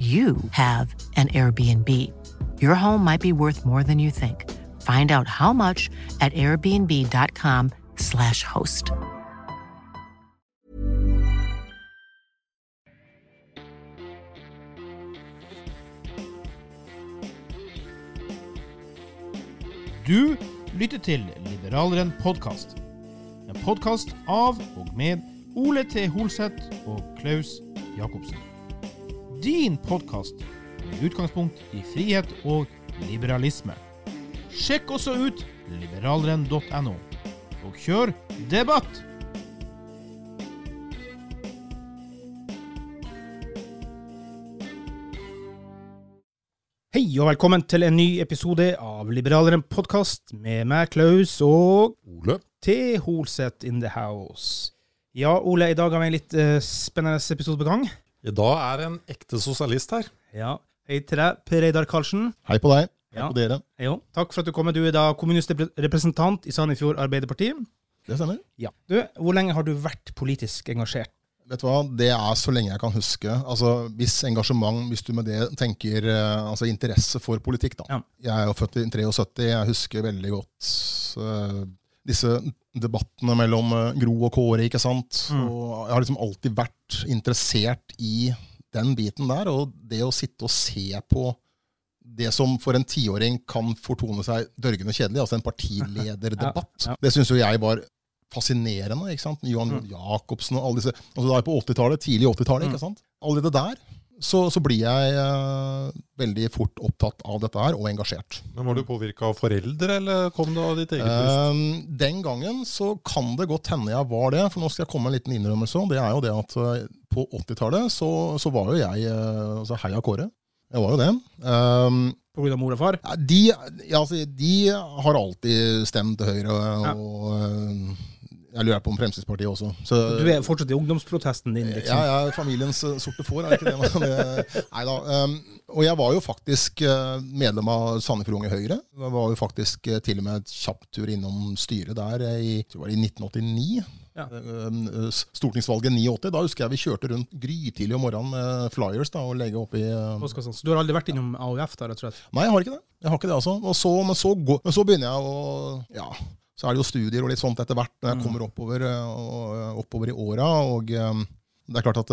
you have an Airbnb. Your home might be worth more than you think. Find out how much at airbnb.com/host. Du lytter til Liberaleren podcast. En podcast av og med Ole T. Holset og Klaus Jakobsen. Din podcast med utgangspunkt I frihet og liberalisme. Sjekk også ut liberaleren.no og kjør debatt! Hei og velkommen til en ny episode av Liberaleren podcast med meg, Klaus og Ole T. Holset in the house. Ja, Ole, I dag har vi en litt spennende episode på gang. I dag en ekte sosialist her. Ja, hei til deg, Per-Eidar Karlsson. Hei på deg, hei ja. På dere. Jo, takk for at du kommer. Du da kommunistrepresentant I Sandefjord Arbeiderpartiet. Det stemmer. Ja. Du, hvor lenge har du vært politisk engasjert? Vet du hva, det så lenge jeg kan huske. Altså, hvis engasjement, hvis du med det tenker altså, interesse for politikk da. Ja. Jeg jo født I 73, jeg husker veldig godt disse debattene mellom Gro og Kåre, ikke sant? Og jeg har liksom alltid vært interessert I den biten der, og det å sitte og se på det som for en 10-åring kan fortone seg dørgende kjedelig, altså en partilederdebatt. Ja. Det synes jo jeg var fascinerende, ikke sant? Johan Jakobsen og alle disse, altså da på 80-tallet, tidlig 80-tallet, ikke sant? Alle det der. Så blir jeg veldig fort opptatt av dette her, og engasjert. Men var du påvirket av foreldre, eller kom du av ditt eget pust? Den gangen så kan det godt hende jeg var det, for nå skal jeg komme med en liten innrømmelse. Det jo det at på 80-tallet så var jo jeg altså heia Kåre. Jeg var jo det. På grunn av mor og far? De har alltid stemt til høyre, og... Jeg lurer på om Fremskrittspartiet også. Så, du fortsatt I ungdomsprotesten din, liksom. Ja, familiens sorte får, ikke det man... Neida. Og jeg var jo faktisk medlem av Sandefjord Unge Høyre. Jeg var jo faktisk til og med et kjapt tur innom styret der I 1989. Ja. Stortingsvalget 89. Da husker jeg vi kjørte rundt grytidlig om morgenen med flyers da, og legge opp I... Så du har aldri vært innom AUF der, tror jeg? Nei, jeg har ikke det. Jeg har ikke det, altså. Men så begynner jeg å... Ja... Så det jo studier og litt sånt etter hvert når jeg kommer oppover I åra, og det klart at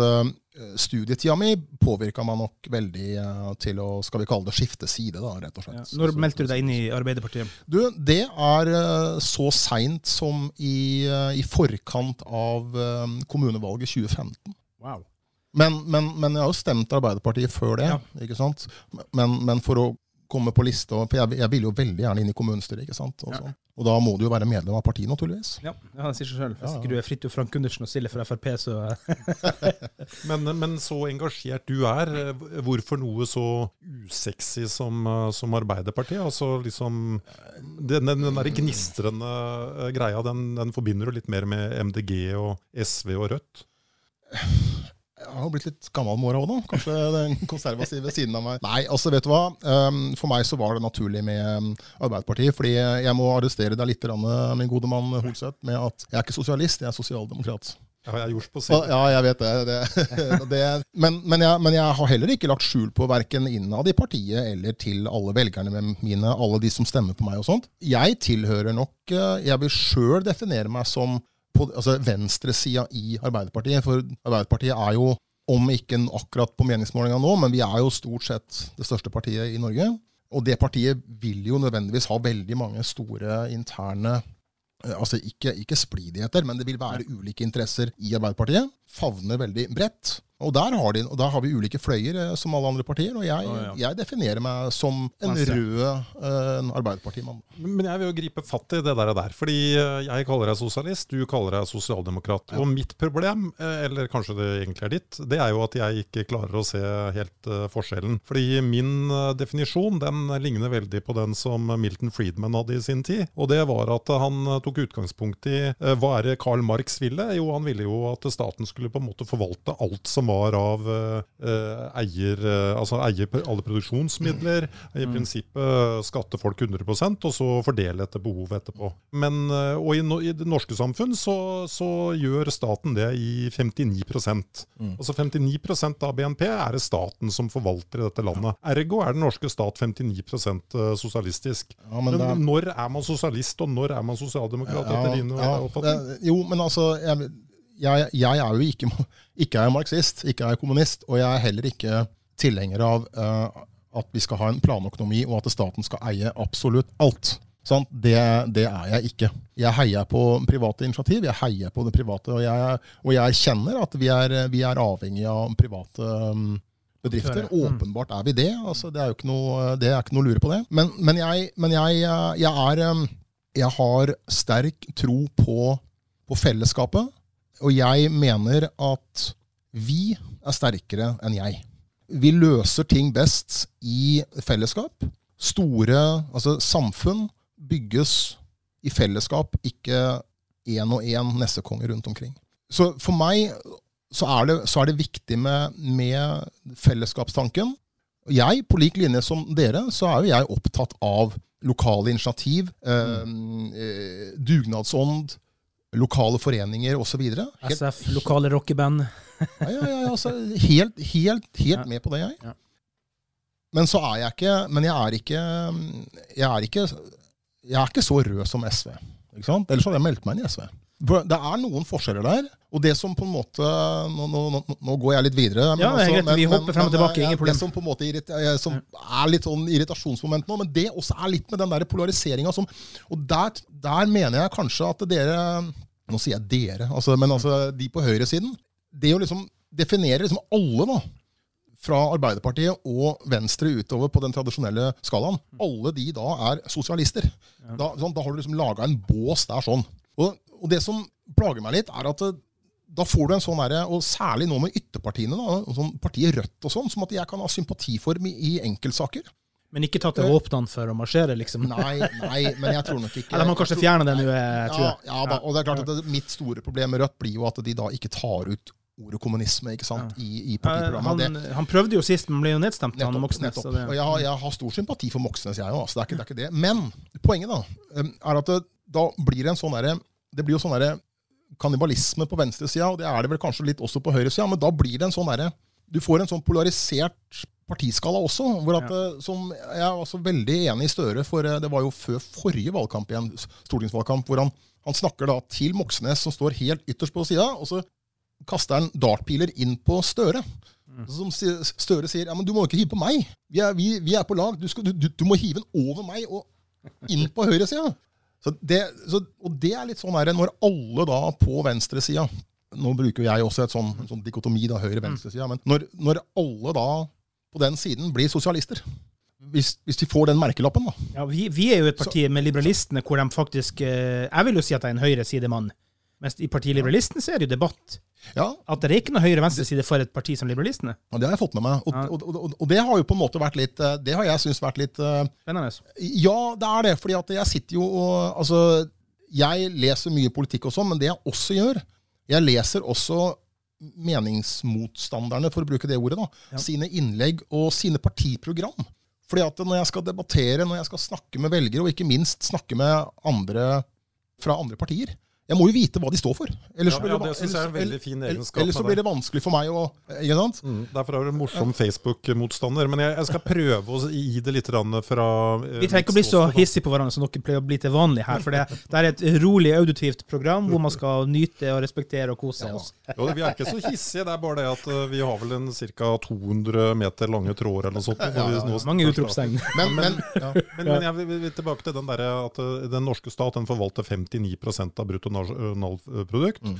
studietiden min påvirket meg nok veldig til å, skal vi kalle det, skifte side da, rett og slett. Ja. Når meldte du deg inn I Arbeiderpartiet? Du, det så sent som I forkant av kommunevalget 2015. Wow. Men jeg har jo stemt Arbeiderpartiet før det, ikke sant? Men for å komme på lista, for jeg vil jo veldig gjerne inn I kommunestyret, ikke sant? Ja. Og da må du jo være medlem av partiet, naturligvis. Ja, det sier seg selv. Hvis ikke du Fridtjof Frank Undersen og stiller for FRP, så... men så engasjert du hvorfor noe så usexy som Arbeiderpartiet? Altså liksom, den der gnistrende greia, den forbinder du litt mer med MDG og SV og Rødt? Jeg har blitt litt gammel med åra også nå. Kanskje den konservative siden av meg. Nei, altså vet du hva? For meg så var det naturlig med Arbeiderpartiet, fordi jeg må arrestere deg litt, min gode mann Holset, med at jeg er ikke sosialist, jeg er sosialdemokrat. Ja, jeg gjort på siden. Ja, jeg vet det. Men jeg har heller ikke lagt skjul på hverken innad i partiet eller til alle velgerne mine, alle de som stemmer på meg og sånt. Jeg tilhører nok, jeg vil selv definere meg som på, altså venstresida i Arbeiderpartiet, for Arbeiderpartiet jo, om ikke akkurat på meningsmålingene nå, men vi jo stort sett det største partiet i Norge, og det partiet vil jo nødvendigvis ha veldig mange store interne altså ikke splidigheter, men det vil være ulike interesser i Arbeiderpartiet, favner veldig bredt. Og der har vi ulike fløyer som alle andre partier, og jeg definerer meg som en rød Arbeiderpartimann. Men jeg vil jo gripe fatt i det der, fordi jeg kaller deg sosialist, du kaller deg sosialdemokrat, og mitt problem, eller kanskje det egentlig ditt, det jo at jeg ikke klarer å se helt forskjellen. Fordi min definisjon, den ligner veldig på den som Milton Friedman hadde i sin tid, og det var at han tok utgangspunkt i hva det Karl Marx ville? Jo, han ville jo at staten skulle på en måte forvalte alt som var av eier alle produksjonsmidler, i prinsippet skatte folk 100%, og så fordele etter behov etterpå. Men, og i det norske samfunn så gjør staten det i 59%. Altså 59% av BNP det staten som forvalter i dette landet. Ergo den norske stat 59% sosialistisk. Ja, men når man sosialist, og når man sosialdemokrat etter din oppfatning? Jo, men altså... Jeg jo ikke marxist, ikke kommunist, og jeg heller ikke tilhenger av at vi skal ha en planøkonomi, og at staten skal eie absolutt alt. Sånn? Det jeg ikke. Jeg heier på private initiativ, jeg heier på det private, og jeg kjenner at vi er avhengige av private bedrifter. Åpenbart vi det, altså, det jo ikke noe, det ikke noe lure på det. Men jeg har sterk tro på fellesskapet, og jeg mener at vi sterkere enn jeg. Vi løser ting best i fellesskap. Store, altså samfunn bygges i fellesskap, ikke en og en nessekonger rundt omkring. Så for meg så det viktig med fellesskapstanken. Jeg, på lik linje som dere, så jo jeg opptatt av lokale initiativ, dugnadsånd, lokale foreninger og så videre. SF, lokale rockeband. ja, altså, helt med på det jeg. Ja. Men så jeg ikke, men jeg er ikke så rød som SV, ikke sant? Ellers hadde jeg meldt meg inn i SV. Det noen forskjeller der, og det som på en måte, nå går jeg litt videre, men, ja, altså, men vi hopper frem og tilbake, ingen problem. Det som på en måte litt sånn irritasjonsmoment nå, men det også litt med den der polariseringen som, og der mener jeg kanskje at dere, nå sier jeg dere, altså, men altså de på høyresiden, det å liksom definere liksom alle da, fra Arbeiderpartiet og Venstre utover på den tradisjonelle skalaen, alle de da sosialister. Da har du liksom laget en bås der sånn. Og det som plager meg litt at da får du en sånn der, og særlig nå med ytterpartiene, da, sånn partiet Rødt og sånn, som at jeg kan ha sympati for i enkeltsaker. Men ikke tatt det åpnet for å marsjere, liksom. Nei, men jeg tror nok ikke... Eller man kanskje fjerner det nå, tror jeg. Ja, da, og det klart at mitt store problem med Rødt blir jo at de da ikke tar ut ordet kommunisme, ikke sant, i partiprogrammet. Han prøvde jo sist, men ble jo nedstemt av Moxnes. Nettopp, og jeg har stor sympati for Moxnes, jeg også, så det ikke det. Men poenget da, at da blir det en sånn der... Det blir jo sånn der kannibalisme på venstresida, og det det vel kanskje litt også på høyresida, men da blir det en sånn der, du får en sånn polarisert partiskala også, hvor at, som jeg var så veldig enig i Støre, for det var jo før forrige valgkamp igjen, stortingsvalgkamp, hvor han snakker da til Moxnes, som står helt ytterst på sida, og så kaster han dartpiler inn på Støre. Som Støre sier, ja, men du må ikke hive på meg. Vi er på lag, du må hive den over meg og inn på høyresida. Og det litt sånn her, når alle da på venstresida, nå bruker jeg også en sånn dikotomi da, høyre-venstresida, men når alle da på den siden blir sosialister, hvis de får den merkelappen da. Ja, vi jo et parti med liberalistene, hvor de faktisk, jeg vil jo si at jeg en høyresidemann, mens i partiliberalistene så det jo debatt. Ja. At det ikke noe høyre-venstreside for et parti som liberalistene. Ja, det har jeg fått med meg. Og det har jo på en måte vært litt, det har jeg synes vært litt... Spennende. Ja, det det, fordi at jeg sitter jo og, altså, jeg leser mye politikk og sånn, men det jeg også gjør, jeg leser også meningsmotstanderne, for å bruke det ordet da, ja. Sine innlegg og sine partiprogram. Fordi at når jeg skal debattere, når jeg skal snakke med velgere, og ikke minst snakke med andre fra andre partier, jeg må jo vite hva de står for. Ellers så blir det vanskelig for meg å... Ikke sant? Mm, derfor er det en morsom Facebook-motstander, men jeg skal prøve å gi det litt fra... Vi trenger ikke å bli så hissig på hverandre som dere pleier å bli til vanlig her, for det er et rolig, auditivt program hvor man skal nyte og respektere og kose oss. Jo, vi er ikke så hissige, det er bare det at vi har vel en cirka 200 meter lange tråder eller noe sånt. Mange utropstegn. Men jeg vil tilbake til den der at den norske staten forvalter 59% av brutto produkt. Mm.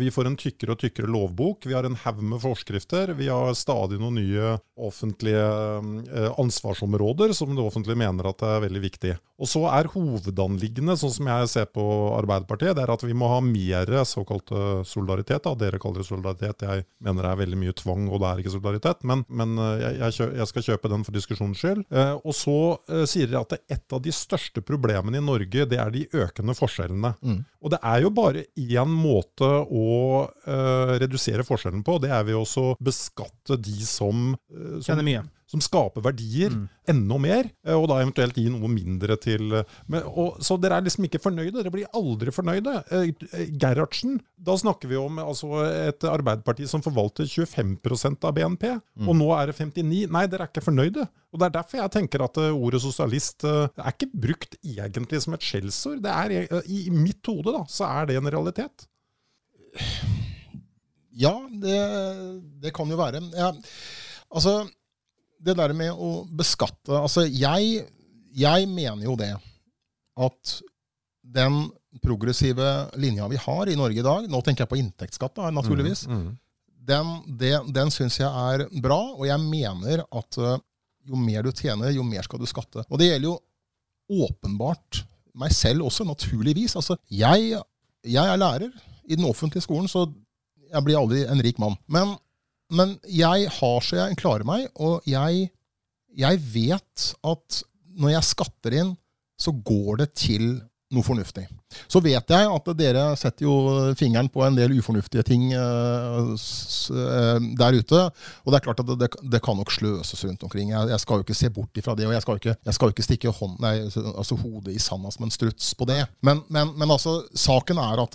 Vi får en tykkere og tykkere lovbok. Vi har en haug med forskrifter. Vi har stadig noen nye offentlige ansvarsområder som det offentlige mener at er veldig viktig. Og så er hovedanliggende, sånn som jeg ser på Arbeiderpartiet, det er at vi må ha mer såkalt solidaritet. Da. Dere kaller det solidaritet. Jeg mener det er veldig mye tvang, og det er ikke solidaritet. Men jeg skal kjøpe den for diskusjonens skyld. Og så sier dere at et av de største problemene i Norge, det er de økende forskjellene. Mm. Og det er jo bare en måte å redusere forskjellen på, det er ved å beskatte de som skaper verdier enda mer, og da eventuelt gi noe mindre til... Så dere er liksom ikke fornøyde, dere blir aldri fornøyde. Gerhardsen, da snakker vi om et Arbeiderparti som forvalter 25% av BNP, og nå er det 59%. Nei, dere er ikke fornøyde. Og det er derfor jeg tenker at ordet sosialist er ikke brukt egentlig som et skjellsord. Det er, i mitt hode da, så er det en realitet. Ja, det kan jo være. Ja, altså... Det der med å beskatte, altså jeg mener jo det, at den progressive linja vi har i Norge i dag, nå tenker jeg på inntektsskatt da, naturligvis, Den synes jeg er bra, og jeg mener at jo mer du tjener, jo mer skal du skatte. Og det gjelder jo åpenbart meg selv også, naturligvis. Altså, jeg er lærer i den offentlige skolen, så jeg blir aldri en rik mann. Men jeg har så jeg klarer meg, og jeg vet at når jeg skatter inn, så går det til noe fornuftig. Så vet jeg at dere setter jo fingeren på en del ufornuftige ting der ute, og det er klart at det kan nok sløses rundt omkring. Jeg skal jo ikke se bort ifra det, og jeg skal jo ikke stikke hodet i sanda som en struts på det. Men altså, saken er at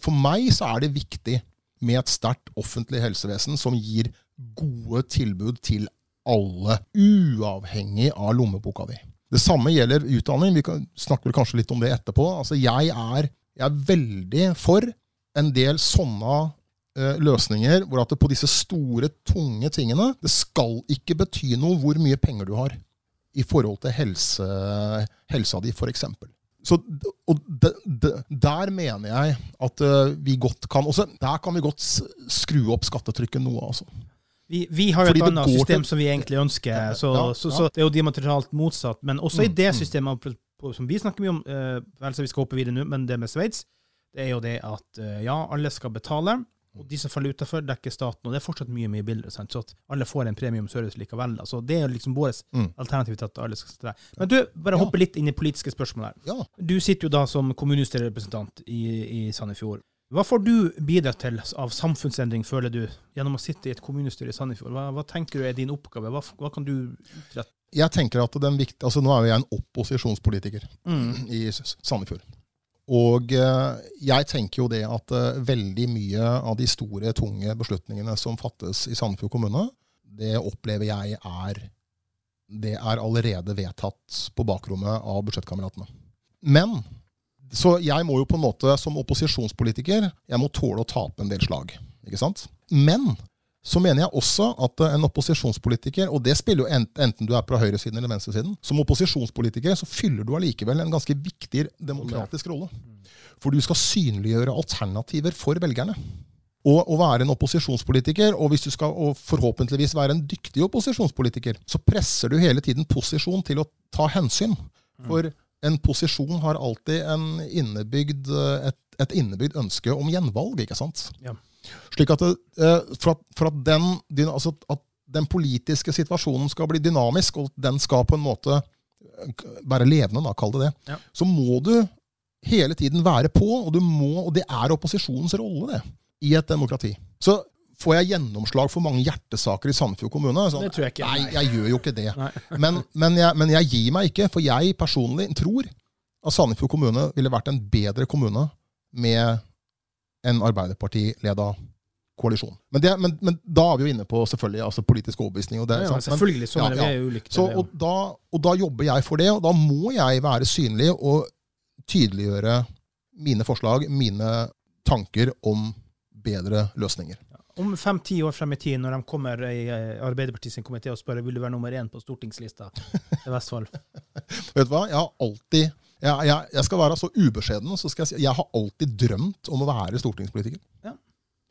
for meg så er det viktig med et sterkt offentlig helsevesen som gir gode tilbud til alle, uavhengig av lommeboka di. Det samme gjelder utdanning, vi snakker kanskje litt om det etterpå. Altså, jeg er veldig for en del sånne løsninger, hvor at det på disse store, tunge tingene, det skal ikke bety noe hvor mye penger du har i forhold til helsa di, for eksempel. Så der mener jeg at vi godt kan også, der kan vi godt skru opp skattetrykket noe, altså. Vi har jo et annet system som vi egentlig ønsker, så det er jo diametralt motsatt, men også i det systemet som vi snakker mye om, vel så vi skal hoppe videre nå, men det med Sveits, det er jo det at alle skal betale, og de som faller utenfor, det er ikke staten, og det er fortsatt mye billigere, sant? Så at alle får en premium service likevel, altså det er jo liksom våres alternativ til at alle skal stå der. Men du, bare hoppe litt inn i politiske spørsmål her. Ja. Du sitter jo da som kommunestyrerepresentant i Sandefjord. Hva får du bidra til av samfunnsendring, føler du, gjennom å sitte i et kommunestyre i Sandefjord? Hva tenker du er din oppgave? Hva kan du utrette? Jeg tenker at den viktige, altså nå er jo jeg en opposisjonspolitiker i Sandefjord. Og jeg tenker jo det at veldig mye av de store, tunge beslutningene som fattes i Sandefjord kommune, det opplever jeg det er allerede vedtatt på bakrommet av budsjettkameratene. Men, så jeg må jo på en måte som opposisjonspolitiker, jeg må tåle å tape en del slag, ikke sant? Men, så mener jeg også at en opposisjonspolitiker, og det spiller jo enten du er fra høyresiden eller venstresiden, som opposisjonspolitiker så fyller du allikevel en ganske viktig demokratisk rolle. For du skal synliggjøre alternativer for velgerne. Og å være en opposisjonspolitiker, og hvis du skal forhåpentligvis være en dyktig opposisjonspolitiker, så presser du hele tiden posisjon til å ta hensyn. For en posisjon har alltid et innebygd ønske om gjenvalg, ikke sant? Ja. Slik at, at den politiske situasjonen skal bli dynamisk, og den skal på en måte være levende, da, kall det det, så må du hele tiden være på, og det er opposisjonens rolle det, i et demokrati. Så Får jeg gjennomslag for mange hjertesaker i Sandefjord kommune? Sånn, det tror jeg ikke. Nei, jeg gjør jo ikke det. Men jeg gir meg ikke, for jeg personlig tror at Sandefjord kommune ville vært en bedre kommune med en Arbeiderparti-ledet koalisjon. Men da er vi jo inne på selvfølgelig altså politisk overbevisning. Og det, ja, selvfølgelig, sånn er vi ulikt. Så, og da jobber jeg for det, og da må jeg være synlig og tydeliggjøre mine forslag, mine tanker om bedre løsninger. Om 5-10 år frem i tid, når de kommer i Arbeiderpartiet sin komité og spør, vil du være nummer 1 på stortingslista i Vestfold? Vet du hva? Jeg har alltid, jeg skal være så ubeskjeden, så skal jeg si, jeg har alltid drømt om å være stortingspolitiker. Ja.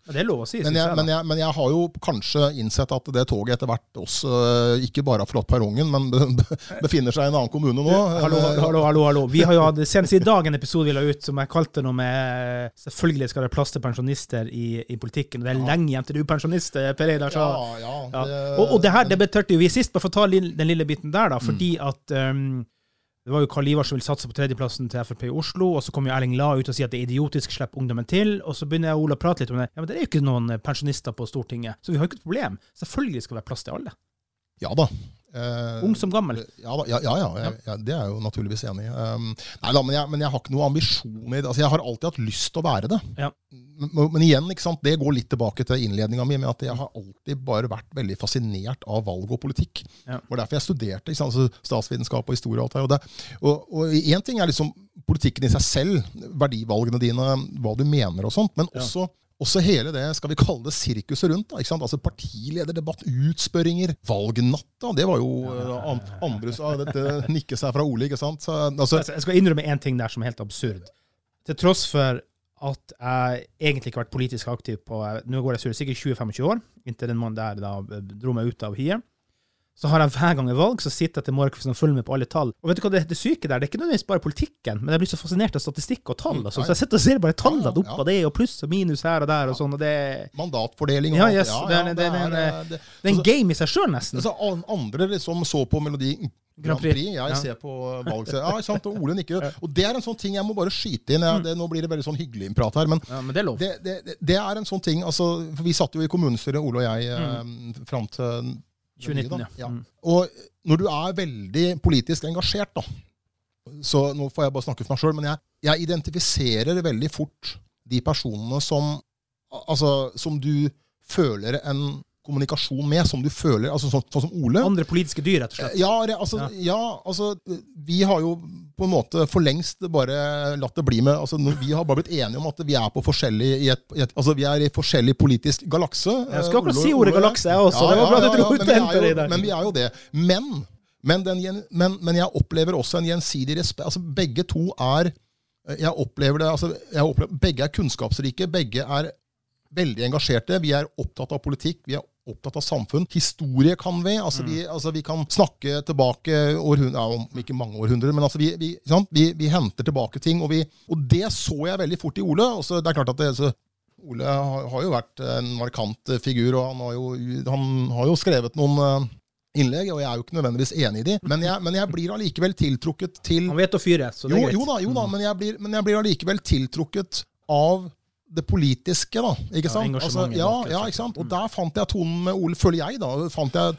Det er lov å si, synes jeg. Men jeg har jo kanskje innsett at det toget etter hvert også ikke bare har forlatt perrongen, men befinner seg i en annen kommune nå. Hallo. Vi har jo hatt senest i dag en episode vi la ut, som jeg kalte noe med selvfølgelig skal det plass til pensjonister i politikken. Det er lenge igjen til du pensjonister, Per-Eidar. Ja. Og det her, det betørte jo vi sist, bare for å ta den lille biten der da, fordi at... Det var jo Karl Ivar som ville satse på tredjeplassen til FRP i Oslo, og så kom jo Erling La ut og sier at det er idiotisk, slipp ungdommen til, og så begynner jeg og Ola å prate litt om det. Ja, men det er jo ikke noen pensjonister på Stortinget, så vi har jo ikke et problem. Selvfølgelig skal det være plass til alle. Ja da. Ung som gammel. Ja, det er jeg jo naturligvis enig i. Men jeg har ikke noen ambisjoner i det. Altså, jeg har alltid hatt lyst til å være det. Ja. Men igjen, ikke sant, det går litt tilbake til innledningen min, med at jeg har alltid bare vært veldig fascinert av valg og politikk. Ja. Det var derfor jeg studerte, ikke sant, altså statsvitenskap og historie og alt her. Og en ting er liksom politikken i seg selv, verdivalgene dine, hva du mener og sånt, men også... Ja. Og så hele det, skal vi kalle det sirkuset rundt, da, ikke sant? Altså partilederdebatt, utspørringer, valgnatta, det var jo andre som nikket seg fra Ole, ikke sant? Så, altså. Jeg skal innrømme en ting der som er helt absurd. Til tross for at jeg egentlig ikke har vært politisk aktiv på, nå går jeg sur, sikkert 20-25 år, inntil den mannen der da dro meg ut av hier, så har jeg hver gang i valg, så sitter jeg til morgen og følger med på alle tall. Og vet du hva, det syke der, det er ikke nødvendigvis bare politikken, men jeg blir så fascinert av statistikk og tall. Altså. Så jeg sitter og ser bare tallene opp av det, og pluss og minus her og der, og sånn, og det... Mandatfordeling og alt. Ja, yes, det er en game i seg selv, nesten. Altså, andre liksom så på Melodi Grand Prix, jeg ser på valg. Ja, sant, og Ole nikker. Og det er en sånn ting, jeg må bare skyte inn, nå blir det veldig sånn hyggelig prat her, men det er lov. Det er en sånn ting, altså, for vi satt jo i kommunestyret, Ole og jeg, frem til 2019, ja. Og når du er veldig politisk engasjert, da, så nå får jeg bare snakke for meg selv, men jeg identifiserer veldig fort de personene som du føler en kommunikasjon med, som du føler, altså sånn som Ole. Andre politiske dyr, rett og slett. Ja, altså, vi har jo på en måte for lengst bare latt det bli med, altså vi har bare blitt enige om at vi er på forskjellig, altså vi er i forskjellig politisk galakse. Jeg skulle akkurat si ordet galakse jeg også, det var bra du dro ut det der. Men vi er jo det. Men jeg opplever også en gjensidig respekt, altså begge to er, jeg opplever det, altså begge er kunnskapsrike, begge er veldig engasjerte, vi er opptatt av politikk, vi er opptatt av samfunn, historie kan vi, vi kan snakke tilbake om ikke mange århundrer, men altså vi henter tilbake ting, og det så jeg veldig fort i Ole, og så det er klart at Ole har jo vært en markant figur, og han har jo skrevet noen innlegg, og jeg er jo ikke nødvendigvis enig i de, men jeg blir allikevel tiltrukket til... Han vet å fyre, så det er greit. Jo da, men jeg blir allikevel tiltrukket av det politiske da, ikke sant? Ikke sant? Og der fant jeg tonen med Ole, føler jeg da,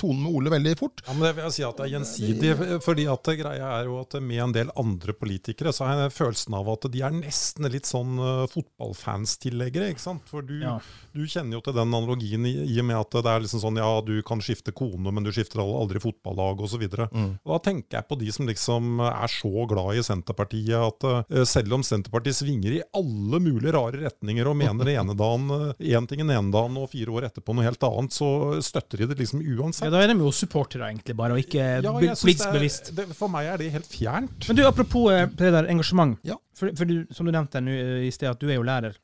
veldig fort. Ja, men det vil jeg si at det er gjensidig, fordi at greia er jo at med en del andre politikere, så har jeg følelsen av at de er nesten litt sånn fotballfans-tilleggere, ikke sant? For du kjenner jo til den analogien i og med at det er liksom sånn, ja, du kan skifte kone, men du skifter aldri fotballag og så videre. Og da tenker jeg på de som liksom er så glad i Senterpartiet, at selv om Senterpartiet svinger i alle mulige rare retninger, og mener en ting en dagen og 4 år etterpå noe helt annet, så støtter de det liksom uansett. Ja, da er de jo supportere egentlig bare, og ikke bevisst. For meg er det helt fjernt. Men du, apropos det der engasjement, for du, som du nevnte nu, i sted, at du er jo lærer,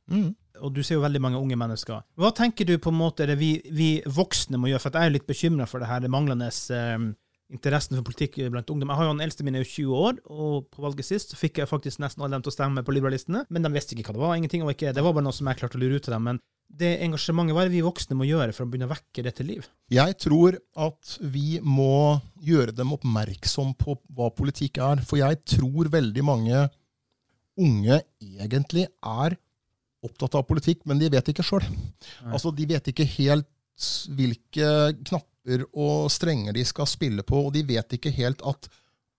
og du ser jo veldig mange unge mennesker. Hva tenker du på en måte det vi voksne må gjøre? For jeg er litt bekymret for det her, det manglende interessen for politikk blant ungdom. Jeg har jo den eldste min er jo 20 år, og på valget sist så fikk jeg faktisk nesten alle dem til å stemme på liberalistene, men de visste ikke hva det var, ingenting, og det var bare noe som jeg klarte å lure ut til dem, men det engasjementet, hva er det vi voksne må gjøre for å begynne å vekke det til liv? Jeg tror at vi må gjøre dem oppmerksom på hva politikk er, for jeg tror veldig mange unge egentlig er opptatt av politikk, men de vet ikke selv. Altså, de vet ikke helt hvilke knapper og strenger de skal spille på, og de vet ikke helt at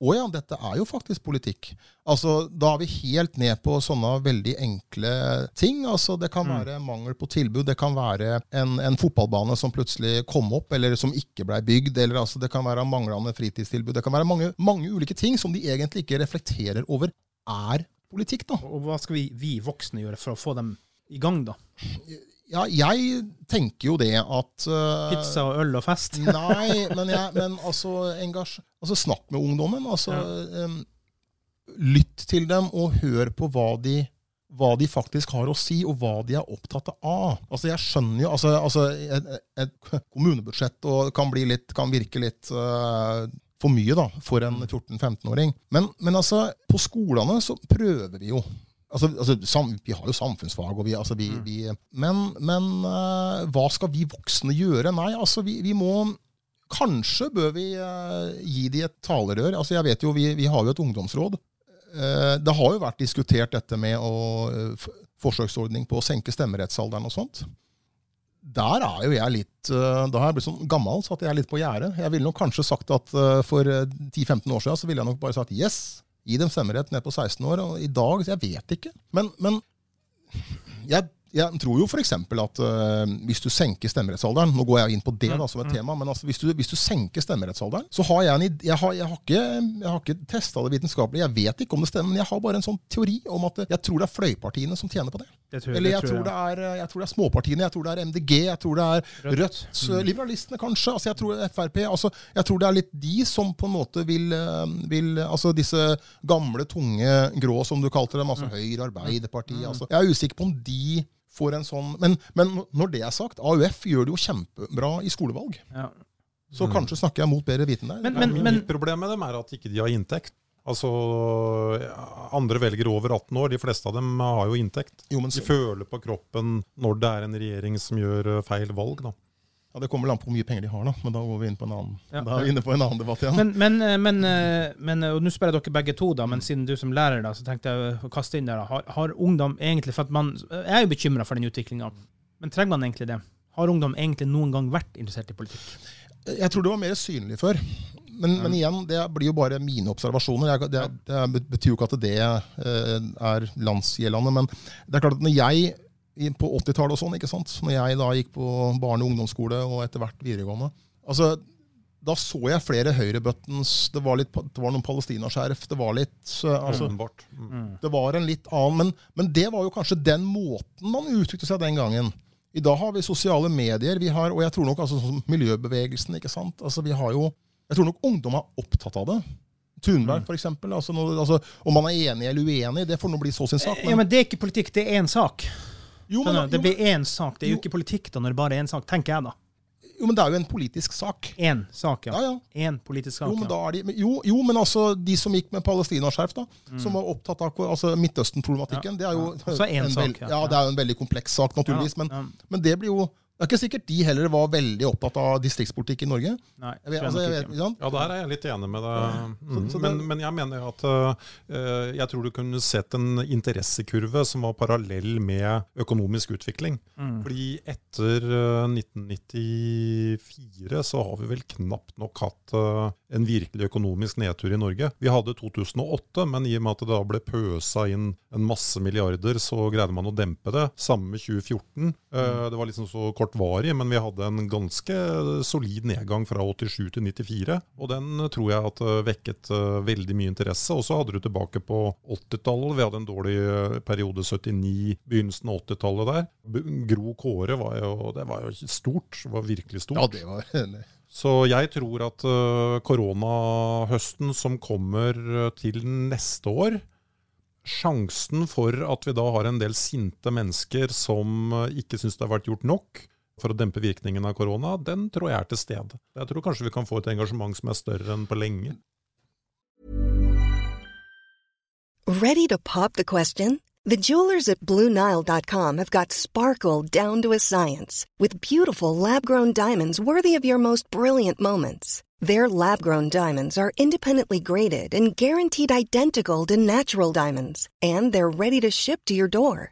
åja, dette jo faktisk politikk. Altså, da vi helt ned på sånne veldig enkle ting. Altså, det kan være mangel på tilbud, det kan være en fotballbane som plutselig kom opp, eller som ikke ble bygd, eller altså, det kan være manglende fritidstilbud. Det kan være mange ulike ting som de egentlig ikke reflekterer over politikk. Da. Og hva skal vi voksne gjøre for å få dem i gang da? Ja, jeg tenker jo det at... pizza og øl og fest. Nei, men altså, snakk med ungdommen. Altså, lytt til dem og hør på hva de faktisk har å si, og hva de opptatt av. Altså, jeg skjønner jo... Altså, et kommunebudsjett kan virke litt... for mye da, for en 14-15-åring. Men altså, på skolene så prøver vi jo. Vi har jo samfunnsfag, og hva skal vi voksne gjøre? Nei, altså, vi må... Kanskje bør vi gi de et talerør. Altså, jeg vet jo, vi har jo et ungdomsråd. Det har jo vært diskutert dette med forsøksordning på å senke stemmerettsalderen og sånt. Der jo jeg litt, da har jeg blitt sånn gammel, så at jeg er litt på gjerdet. Jeg ville nok kanskje sagt at for 10-15 år siden, så ville jeg nok bare sagt, yes, gi dem stemmerett ned på 16 år, og i dag, jeg vet ikke. Men jeg tror jo for eksempel at hvis du senker stemmerettsalderen, nå går jeg inn på det da, som et tema, men altså, hvis du senker stemmerettsalderen, så har jeg jeg har ikke testet det vitenskapelig, jeg vet ikke om det stemmer, men jeg har bare en sånn teori om at jeg tror det fløypartiene som tjener på det. Jeg tror det småpartiene, jeg tror det MDG, jeg tror det Rødt, liberalistene kanskje, altså jeg tror FRP, altså jeg tror det litt de som på en måte vil altså disse gamle, tunge, grå som du kalte dem, altså Høyre, Arbeiderpartiet, altså jeg usikker på om de får en sånn, men når det sagt, AUF gjør det jo kjempebra i skolevalg, så kanskje snakker jeg mot bedre viten der. Men mitt problem med dem at ikke de har inntekt. Altså, andre velger over 18 år, de fleste av dem har jo inntekt. De føler på kroppen når det en regjering som gjør feil valg da. Ja, det kommer vel an på hvor mye penger de har da, men da går vi inn på en annen, da er vi inne på en annen debatt igjen. Men og nå spør jeg dere begge to da, men siden du som lærer da, så tenkte jeg å kaste inn der da, har ungdom egentlig, for at jeg er jo bekymret for den utviklingen, men trenger man egentlig det? Har ungdom egentlig noen gang vært interessert i politikk? Jeg tror det var mer synlig før. Men igjen, det blir jo bare mine observasjoner. Det betyr jo ikke at det landsgjeldende, men det klart at når jeg på 80-tallet og sånn, ikke sant? Når jeg da gikk på barne- og ungdomsskole og etter hvert videregående, altså, da så jeg flere høyrebøttens, det var noen palestinaskjerf, det var litt, altså, det var en litt annen, men det var jo kanskje den måten man uttrykte seg den gangen. I dag har vi sosiale medier, og jeg tror nok altså, sånn som miljøbevegelsen, ikke sant? Altså, vi har jo Jeg tror nok ungdom er opptatt av det. Thunberg for eksempel, om man er enig eller uenig, det får nå bli så sin sak. Men det er ikke politikk, det er en sak. Det blir en sak, det er jo ikke politikk da, når det bare er en sak, tenker jeg da. Jo, men det er jo en politisk sak. En sak, ja. En politisk sak, de som gikk med Palestina-skjerf da, som var opptatt av Midtøsten-problematikken, det er jo en sak. Ja, det er jo en veldig kompleks sak naturligvis, men det blir jo Det er ikke sikkert de heller var veldig opptatt av distriktspolitikk i Norge. Nei, der er jeg litt enig med deg. Men jeg mener at jeg tror du kunne sett en interessekurve som var parallell med økonomisk utvikling. Fordi etter 1994 så har vi vel knapt nok hatt en virkelig økonomisk nedtur i Norge. Vi hadde 2008, men i og med at det da ble pøsa inn en masse milliarder, så greide man å dempe det. Samme med 2014. Det var liksom så kort varig, men vi hadde en ganske solid nedgang fra 87 til 94, og den tror jeg at vekket veldig mye interesse, og så hadde du tilbake på 80-tallet, vi hadde en dårlig periode 79, begynnelsen av 80-tallet der. Gro Kåre var jo stort, var virkelig stort. Ja, det var det. Så jeg tror at koronahøsten som kommer til neste år, sjansen for at vi da har en del sinte mennesker som ikke synes det har vært gjort nok for å dempe virkningen av korona, den tror jeg til stede. Jeg tror kanskje vi kan få et engasjement som større enn på lenge. Ready to pop the question? The jewelers at BlueNile.com have got sparkle down to a science with beautiful lab-grown diamonds worthy of your most brilliant moments. Their lab-grown diamonds are independently graded and guaranteed identical to natural diamonds, and they're ready to ship to your door.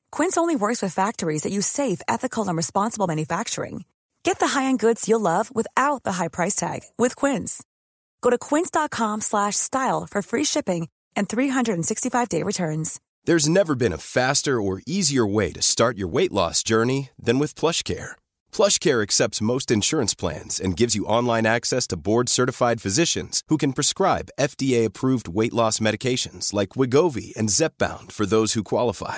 Quince only works with factories that use safe, ethical, and responsible manufacturing. Get the high-end goods you'll love without the high price tag with Quince. Go to quince.com/style for free shipping and 365-day returns. There's never been a faster or easier way to start your weight loss journey than with PlushCare. PlushCare accepts most insurance plans and gives you online access to board-certified physicians who can prescribe FDA-approved weight loss medications like Wegovy and ZepBound for those who qualify.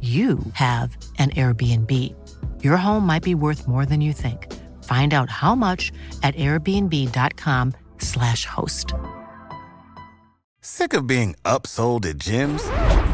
you have an Airbnb. Your home might be worth more than you think. Find out how much at airbnb.com/host. Sick of being upsold at gyms?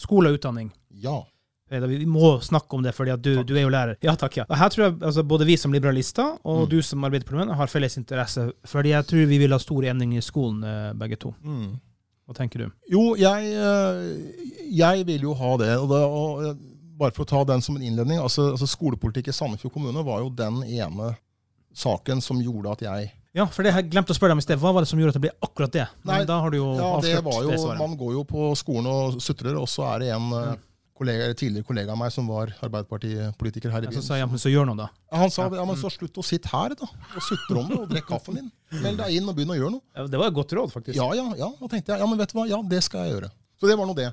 Skole og utdanning. Ja. Vi må snakke om det, fordi at du er jo lærer. Ja, takk, ja. Og her tror jeg altså, både vi som liberalister og du som arbeider på Parlamentet har felles interesse, fordi jeg tror vi vil ha store endringer i skolen, begge to. Mm. Hva tenker du? Jo, jeg vil jo ha det, og bare for å ta den som en innledning, altså skolepolitikk i Sandefjord kommune var jo den ene saken som gjorde at jeg... Ja, for det har jeg glemt å spørre deg om I sted. Hva var det som gjorde at det ble akkurat det? Nei, da har du jo avslørt det svaret. Man går jo på skolen og sutrer, og så det en tidligere kollega av meg som var Arbeiderpartipolitiker her I byen. Så sa jeg, men så gjør noe da. Han sa, ja, men så slutt å sitte her da, og sutre om det, og drekk kaffen din. Meld deg inn og begynne å gjøre noe. Ja, det var et godt råd, faktisk. Ja, da tenkte jeg, ja, men vet du hva? Ja, det skal jeg gjøre. Så det var noe det.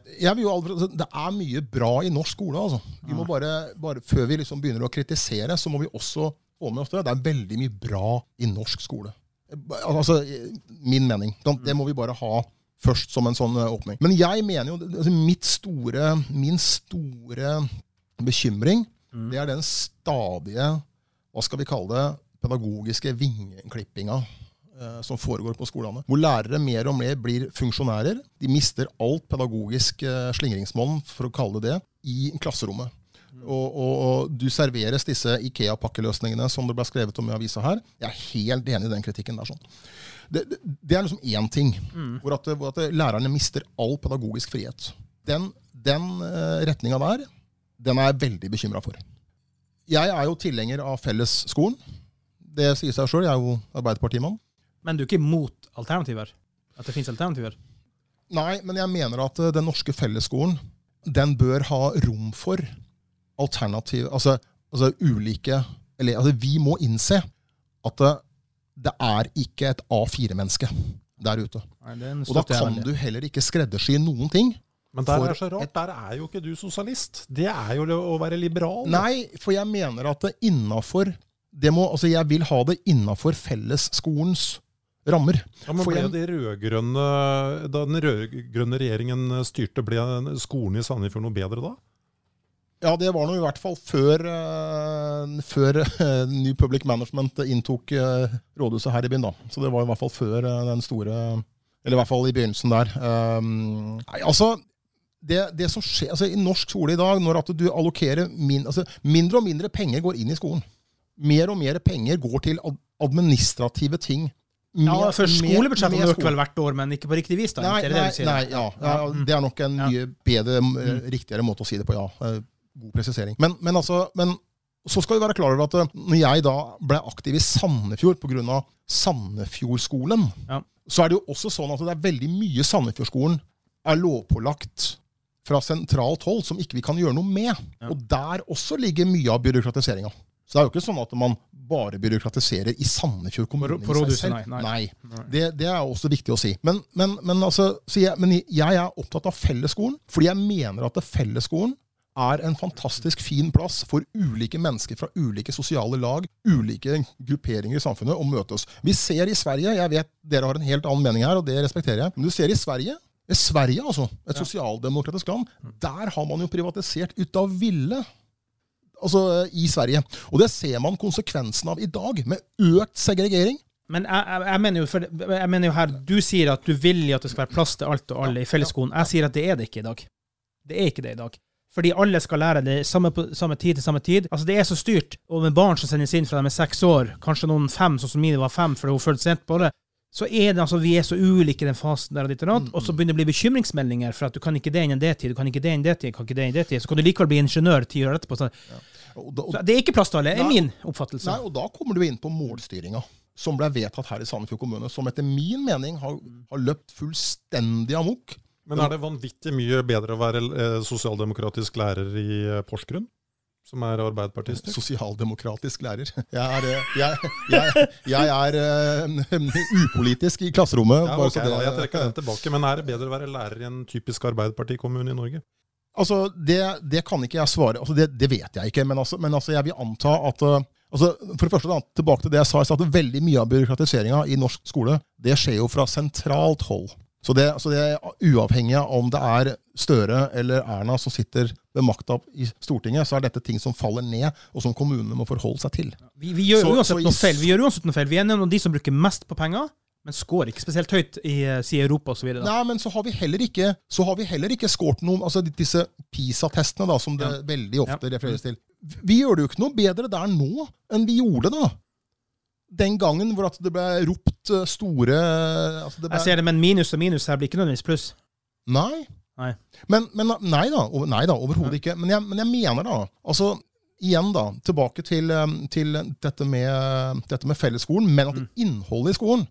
Det mye bra I norsk skole, altså. Vi må bare før vi liksom begynner å kritisere, så må vi også få med oss det. Det veldig mye bra I norsk skole. Altså, min mening. Det må vi bare ha først som en sånn åpning. Men jeg mener jo, altså, min store bekymring, det den stadige, hva skal vi kalle det, pedagogiske vingeklippinga, som foregår på skolene, hvor lærere mer og mer blir funksjonærer. De mister alt pedagogisk slingringsmonn, for å kalle det, I klasserommet. Og du serveres disse IKEA-pakkeløsningene som det ble skrevet om I avisa her. Jeg helt enig I den kritikken der. Sånn. Det liksom en ting, hvor at lærerne mister all pedagogisk frihet. Den retningen der, den jeg veldig bekymret for. Jeg jo tilhenger av fellesskolen. Det sier seg selv, jeg jo Arbeiderpartimann. Men du ikke imot alternativer? At det finnes alternativer? Nei, men jeg mener at den norske fellesskolen, den bør ha rom for alternativ, altså ulike, eller, altså vi må innse at det ikke et A4-menneske der ute. Nei, og da kan du heller ikke skreddersy noen ting. Men der det så rart, der jo ikke du sosialist. Det jo å være liberal. Nei, for jeg mener at innenfor, det må, altså jeg vil ha det innenfor fellesskolens rammer. Ja, men ble det rødgrønne, da den rødgrønne regjeringen styrte, ble skolen I Sandefjord noe bedre da? Ja, det var noe I hvert fall før New Public Management inntok rådhuset her I byen da. Så det var I hvert fall før den store, eller I hvert fall I begynnelsen der. Nei, altså, det som skjer altså, I norsk skole I dag, når at du allokerer mindre og mindre penger går inn I skolen. Mer og mer penger går til administrative ting. Ja, för skolebudsjettet har ökat väl vart år men inte på riktigt vis då inte nej ja det är nog en mye bättre riktigare mått att säga si det på ja god precisering men alltså men så ska vi vara klara över att när jag då blev aktiv I Sandefjord på grund av Sandefjordskolen ja. Så är det ju också sån att det är väldigt mycket Sandefjordskolen är lovpålagt från centralt håll som inte vi kan göra något med ja. Och där också ligger mycket av byråkratiseringen. Så det är ju inte sån att man bare byråkratiserer I Sandefjord kommunen på rådhuset nej. Det også viktigt att säga si. men alltså men jag är upptatt av fellesskolen för jag menar att fellesskolen är en fantastisk fin plats för olika människor från olika sociala lag, olika grupperingar I samfunnet och mötas. Vi ser I Sverige, jag vet dere har en helt annan mening här och det respekterar jag. Men du ser I Sverige alltså ett socialdemokratiskt land, där har man ju privatiserat utav ville. Altså I Sverige. Og det ser man konsekvensen av I dag med økt segregering. Men jeg mener jo her, du sier at du vil at det skal være plass til alt og alle I fellesskolen. Jeg sier at det det ikke I dag. Det ikke det I dag. Fordi alle skal lære det samme tid. Altså det så styrt. Og med barn som sendes inn fra dem 6 år, kanskje noen 5, sånn som mine var 5, for hun følte sent på det, så det altså, vi så ulike I den fasen der og ditt og natt, og så begynner det å bli bekymringsmeldinger for at du kan ikke det innen det tid, så kan du likevel bli ingeniør 10 år etterpå. Ja. Og det ikke plass til alle, er min oppfattelse. Nei, og da kommer du inn på målstyringa, som ble vedtatt her I Sandefjord kommune, som etter min mening har løpt fullstendig amok. Men det vanvittig mye bedre å være sosialdemokratisk lærer I Porsgrunn? Som arbeiderpartister. Sosialdemokratisk lærer. Jeg er upolitisk I klasserommet. Ja, okay, det, jeg trekker den tilbake, men det bedre å være lærer I en typisk arbeiderpartikommune I Norge? Altså, det kan ikke jeg svare. Altså, det vet jeg ikke, men jeg vil anta at altså, for det første, da, tilbake til det jeg sa at veldig mye av byråkratiseringen I norsk skole, det skjer jo fra sentralt hold. Så det uavhengig av om det Støre eller Erna som sitter ved makta I Stortinget, så dette ting som faller ned, og som kommunene må forholde seg til. Vi gjør uansett noe feil. Vi en av de som bruker mest på penger, men skår ikke spesielt høyt I Europa og så videre. Da. Nei, men så har vi heller ikke skårt noen, altså disse PISA-testene da, som det veldig ofte refereres til. Vi gjør det jo ikke noe bedre der nå enn vi gjorde da. Den gangen hvor det ble ropt store... Altså det ble... Jeg ser det, men minus og minus her blir ikke nødvendigvis pluss. Nei. Nei da, overhovedet ikke. Men jeg mener da, altså igjen da, tilbake til dette med fellesskolen, men at innholdet I skolen,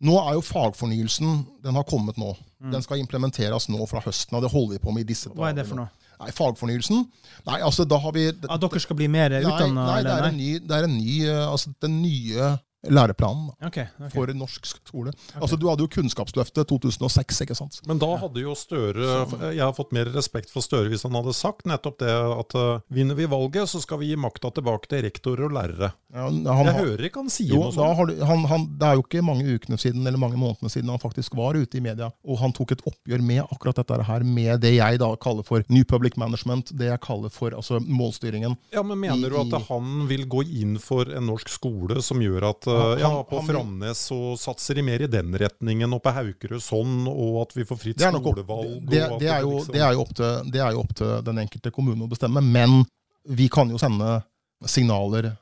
nå jo fagfornyelsen, den har kommet nå. Den skal implementeres nå fra høsten, og det holder vi på med I disse dager. Hva det for noe? Nej fagfornyelsen. Nej, alltså då har vi att docker ska bli mer utan nej, det är en ny alltså den nya läroplanen okay. för norsk skola. Okay. Alltså du hade ju kunskapslöftet 2006, ikke sant? Men då hade ju Støre jag har fått mer respekt för Støre hvis han hade sagt nettopp det att vinner vi valget så ska vi ge makten tillbaka till rektorer och lärare. Ja, jag hör ikke han säger något sånt. Han det är ju inte många veckor sedan eller många månader sedan han faktiskt var ute I media och han tog ett uppgör med akkurat detta här med det jag då kallar för new public management, det jag kallar för alltså målstyrningen. Ja, men menar du att han vill gå in för en norsk skola som gör att på Framnes så satser de mer I den retningen og på Haukerud sånn, og at vi får fritt skolevalg. Det er jo opp til den enkelte kommunen å bestemme, men vi kan jo sende signaler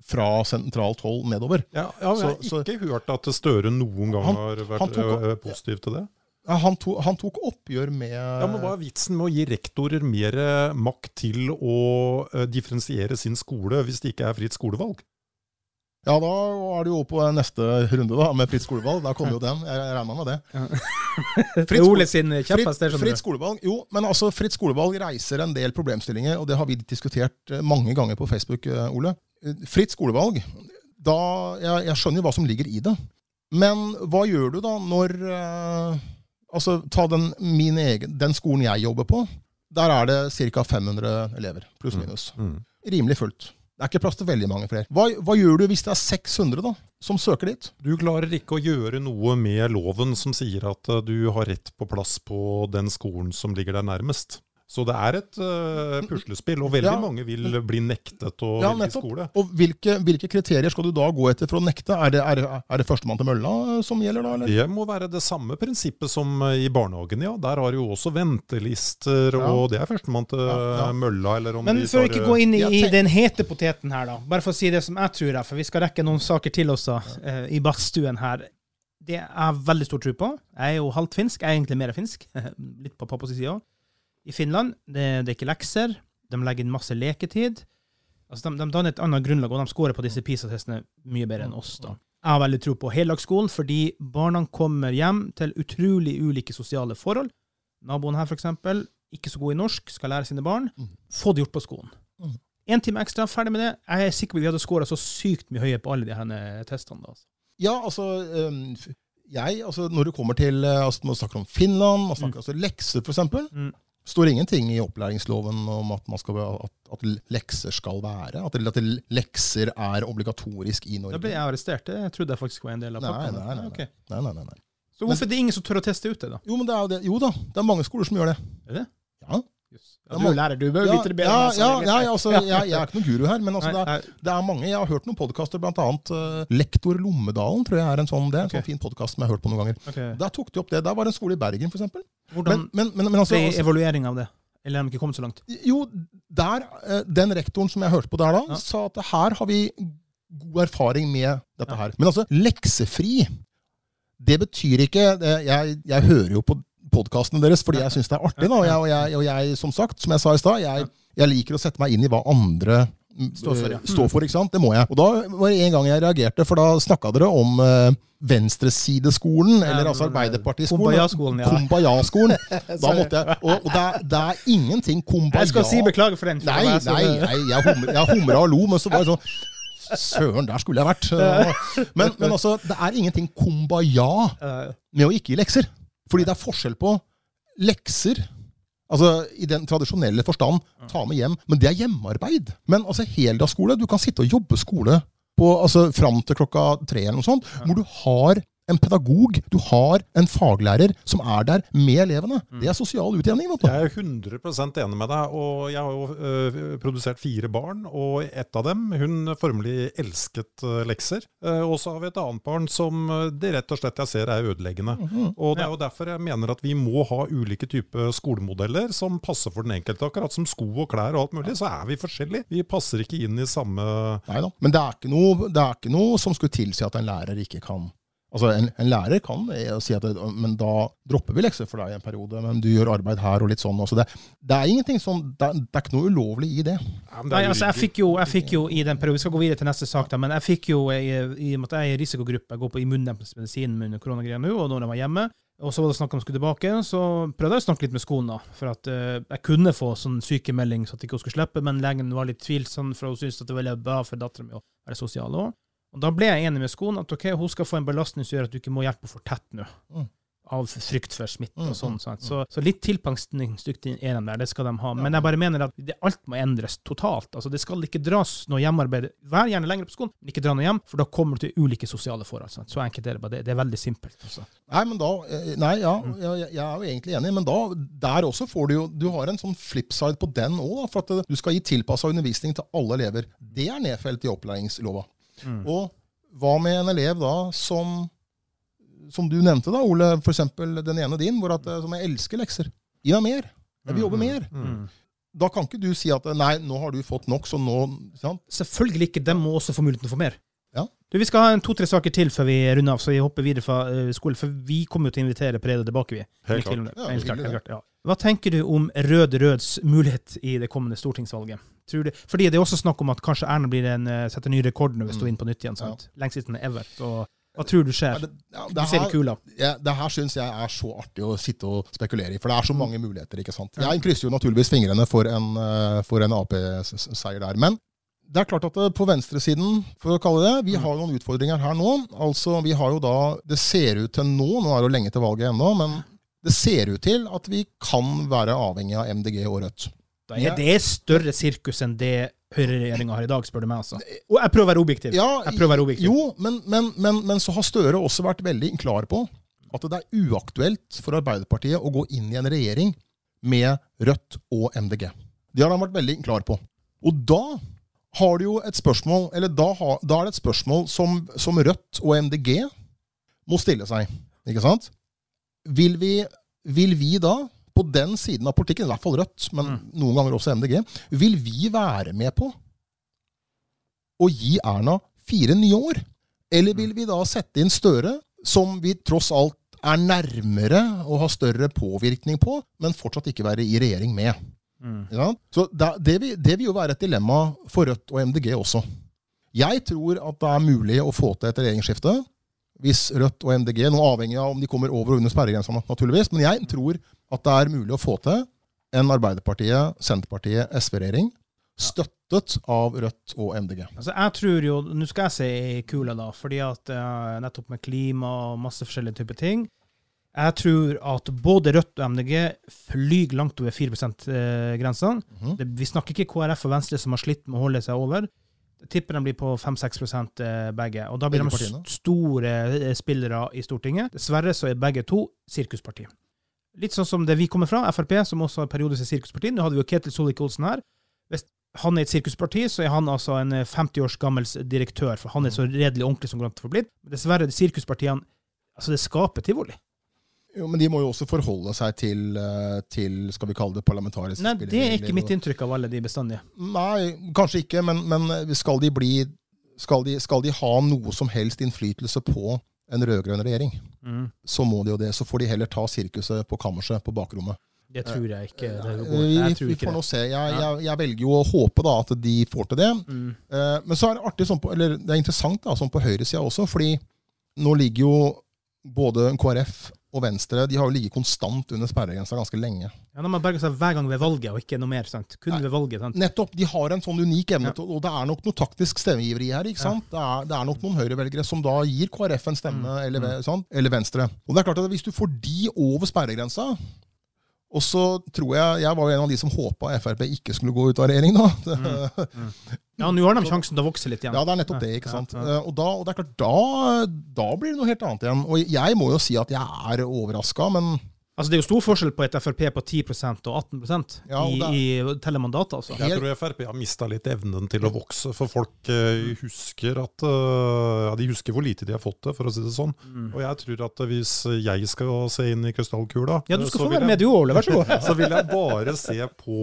fra sentralt hold nedover. Ja, jeg har ikke hørt at Støre noen gang har vært positiv til det. Han tok oppgjør med... Ja, men hva vitsen med å gi rektorer mer makt til å differensiere sin skole hvis det ikke fritt skolevalg? Ja, da det jo på neste runde da, med fritt skolevalg. Da kommer jo den, jeg regner med det. Fritt skolevalg, jo, men altså fritt skolevalg reiser en del problemstillinger, og det har vi diskutert mange ganger på Facebook, Ole. Fritt skolevalg, da, jeg skjønner jo hva som ligger I det. Men hva gjør du da når, altså ta den skolen jeg jobber på, der det cirka 500 elever, pluss minus. Rimelig fullt. Det ikke plass til veldig mange flere. Hva gjør du hvis det 600 da, som søker dit? Du klarer ikke å gjøre noe med loven som sier at du har rett på plass på den skolen som ligger der nærmest. Så det et puslespill, og veldig mange vil bli nektet å velge skole. Og hvilke kriterier skal du da gå etter for å nekte? Det førstemann til mølla som gjelder da? Eller? Det må være det samme prinsippet som I barnehagen, ja. Der har jo også ventelister, og det førstemann til mølla. Eller om Men for å ikke gå inn i den hete poteten her da, bare for å si det som jeg tror, for vi skal rekke noen saker til også I badstuen her. Det jeg veldig stor tro på. Jeg jo halvt finsk, jeg egentlig mer finsk, litt på pappas side også. I Finland, det ikke lekser, de legger inn masse leketid. Altså, de danner et annet grunnlag, og de scorer på disse PISA-testene mye bedre enn oss da. Jeg har veldig tro på heldagsskolen, fordi barna kommer hjem til utrolig ulike sosiale forhold. Naboen her for eksempel, ikke så god I norsk, skal lære sine barn. Få det gjort på skolen. 1 time ekstra, ferdig med det. Jeg sikker på vi hadde scoret så sykt mye høyere på alle de her testene da. Ja, altså... når du kommer til... Altså, man snakker om Finland, man snakker lekser for eksempel... står ingenting I opplæringsloven om at man skal at lekser skal være, at lekser obligatorisk I Norge. Da ble jeg arrestert. Jeg trodde jeg faktisk var en del av pakken. Nei. Så hvorfor det ingen som tør å teste ut det da? Jo, men det det. Jo da, det mange skoler som gjør det. Det? Ja. Just. Ja, du lærer, du bør vite det bedre. Jeg ikke noen guru her, men altså, det mange, jeg har hørt noen podcaster, blant annet Lektor Lommedalen, tror jeg en sånn, det en sånn fin podcast som jeg har hørt på noen ganger. Der tok de opp det, der var en skole I Bergen for eksempel. Men altså, det evaluering av det? Eller har de ikke kommet så langt? Jo, den rektoren som jeg hørte på der da, sa at her har vi god erfaring med dette her. Men altså, leksefri, det betyr ikke, jeg hører jo på podcastene deres, fordi jeg synes det artig da, og jeg, som sagt, som jeg sa I sted, jeg liker å sette meg inn I hva andre står for, ikke sant? Det må jeg. Og da var det en gang jeg reagerte, for da snakket dere om venstresideskolen, eller altså Arbeiderpartiskolen. Kumbaya-skolen. Da måtte jeg, og det ingenting Kumbaya. Jeg skal si beklager for den. Nei, jeg humret og lo, men så var det sånn, Søren, der skulle jeg vært. Men altså, det ingenting Kumbaya med å ikke gi lekser. Fordi det forskjell på lekser, altså I den tradisjonelle forstand, ta med hjem, men det hjemmearbeid. Men altså heldagsskole, du kan sitte og jobbe skole på, altså, fram til 3:00 eller noe sånt, hvor du har en pedagog, du har en faglærer som der med elevene. Det sosial utjevning, vet du. Jeg 100% enig med deg, og jeg har jo produsert 4 barn, og ett av dem, hun formelig elsket lekser, og så har vi et annet barn som det rett og slett jeg ser ødeleggende. Og det jo derfor jeg mener at vi må ha ulike typer skolemodeller som passer for den enkelte, akkurat som sko og klær og alt mulig, så vi forskjellige. Vi passer ikke inn I samme... Neida. Men det ikke noe som skulle tilsi at en lærer ikke kan... Altså en lærer kan si at men da dropper vi lekser for deg I en periode, men du gjør arbeid her og litt sånn. Så det ingenting som, det ikke noe ulovlig I det. Nei, altså jeg fikk jo I den perioden, vi skal gå videre til neste sak da, men jeg fikk jo, I og med at jeg I risikogruppe, jeg går på immundempelsmedisin med koronagreier nå, og når jeg var hjemme, og så var det snakk om jeg skulle tilbake, så prøvde jeg å snakke litt med skolen da, for at jeg kunne få sånn sykemelding så at jeg ikke skulle slippe, men legen var litt tvilsom, for hun syntes at det var veldig bra for datteren min å være sosial også. Og da ble jeg enig med skolen at ok, hun skal få en belastning som gjør at du ikke må hjelpe for tett nå, av frykt for smitt og sånn. Så litt tilpangstningsdykt I en der, det skal de ha. Men jeg bare mener at alt må endres totalt. Altså, det skal ikke dras noe hjemmearbeid. Vær gjerne lenger på skolen, men ikke dra noe hjem, for da kommer du til ulike sosiale forhold. Sant? Så enkelt det bare. Det veldig simpelt. Altså. Jeg jo egentlig enig, men da, der også får du jo, du har en sånn flipside på den også, for at du skal gi tilpasset undervisning til alle elever. Det nedfelt I opplæringslova. Og hva med en elev da som du nevnte da, Ole, for eksempel den ene din, hvor som jeg elsker lekser. Jeg har mer. Jeg vil jobbe mer. Da kan ikke du si at nei, nå har du fått nok, så nå... Sant? Selvfølgelig ikke. De må også få muligheten til å få mer. Ja. Du, vi skal ha 2-3 saker til før vi runder av, så vi hopper videre fra skolen, for vi kommer jo til å invitere Per-Eidar tilbake, vi. Helt klart. Hva tenker du om Rød-Røds mulighet I det kommende stortingsvalget? Tror du, fordi det også snakk om at kanskje Erna blir setter ny rekord når vi står inn på nytt igjen, sant? Lengst siden Evert, og hva tror du skjer? Du ser det kula. Det her synes jeg så artig å sitte og spekulere I, for det så mange muligheter, ikke sant? Jeg krysser jo naturligvis fingrene for en AP-seier der, men det klart at på venstresiden, for å kalle det, vi har noen utfordringer her nå. Altså, vi har jo da, det ser ut til nå det jo lenge til valget ennå, men det ser ut til at vi kan være avhengig av MDG og Rødt. Det større sirkus enn det høyreregjeringen har I dag, spør du meg altså. Og jeg prøver å være objektiv. Jo, men så har Støre også vært veldig klar på at det uaktuelt for Arbeiderpartiet å gå inn I en regjering med Rødt og MDG. Det har han vært veldig klar på. Og da har du jo et spørsmål, eller da det et spørsmål som Rødt og MDG må stille seg. Ikke sant? Vil vi da, på den siden av politikken, i hvert fall Rødt, men noen ganger også MDG, vil vi være med på å gi Erna 4 nye år? Eller vil vi da sette inn Støre, som vi tross alt nærmere og har større påvirkning på, men fortsatt ikke være i regjering med? Ja? Så det vil jo være et dilemma for Rødt og MDG også. Jeg tror at det mulig å få til et regjeringsskifte, hvis Rødt og MDG, nå avhengig av om de kommer over og under sperregrensene naturligvis, men jeg tror at det mulig å få til en Arbeiderpartiet, Senterpartiet, SV-regjering, støttet av Rødt og MDG. Altså jeg tror jo, nu skal jeg si kula da, fordi at nettopp med klima og masse forskjellige typer ting, jeg tror at både Rødt og MDG flyger langt over 4%-grensen. Vi snakker ikke KRF og Venstre som har slitt med å holde seg over. Jeg tipper de blir på 5-6% begge, og da blir de store spillere i Stortinget. Dessverre så begge to sirkuspartier. Litt sånn som det vi kommer fra, FRP, som også har periodisk sirkusparti. Nå hadde vi jo Kjetil Solvik-Olsen her. Hvis han et sirkusparti, så han altså en 50 års gammel direktør, for han så redelig ordentlig som grann forblitt. Dessverre, de sirkuspartiene, altså det skaper tivoli. Jo, men de må jo også forholde seg til skal vi kalle det parlamentarisk Nei, det ikke mitt inntrykk av alle de bestandige. Nei, kanskje ikke, men skal de ha noe som helst innflytelse på en rødgrønn regjering, så må de jo det. Så får de heller ta sirkuset på kammerset, på bakrommet. Det tror jeg ikke. Vi får nå se. Jeg velger jo å håpe da, at de får til det. Men så det artig, eller det interessant da, sånn på høyresiden også, fordi nå ligger jo både KRF og Venstre, de har jo ligget konstant under sperregrensen ganske lenge. Ja, når man berger seg hver gang ved valget, og ikke noe mer, sant? Kun ved valget, sant? Nettopp, de har en sånn unik evne, og det nok noe taktisk stemmegiveri her, ikke sant? Det nok noen høyrevelgere som da gir KRF en stemme, eller Venstre. Og det klart at hvis du får de over sperregrensen, og så tror jeg var jo en av de som håpet FRP ikke skulle gå ut av regjering da. Ja, nå har de sjansen til å vokse litt igjen. Ja, det nettopp det, ikke sant? Og det klart, da blir det noe helt annet igjen. Og jeg må jo si at jeg overrasket, men... Altså, det jo stor forskjell på et FRP på 10% og 18% i telemandatet, altså. Jeg tror FRP har mistet litt evnen til å vokse, for folk husker at... de husker hvor lite de har fått det, for å si det sånn. Og jeg tror at hvis jeg skal se inn i krystallkula... Ja, du skal få være med du, Ole, vær så god. Så vil jeg bare se på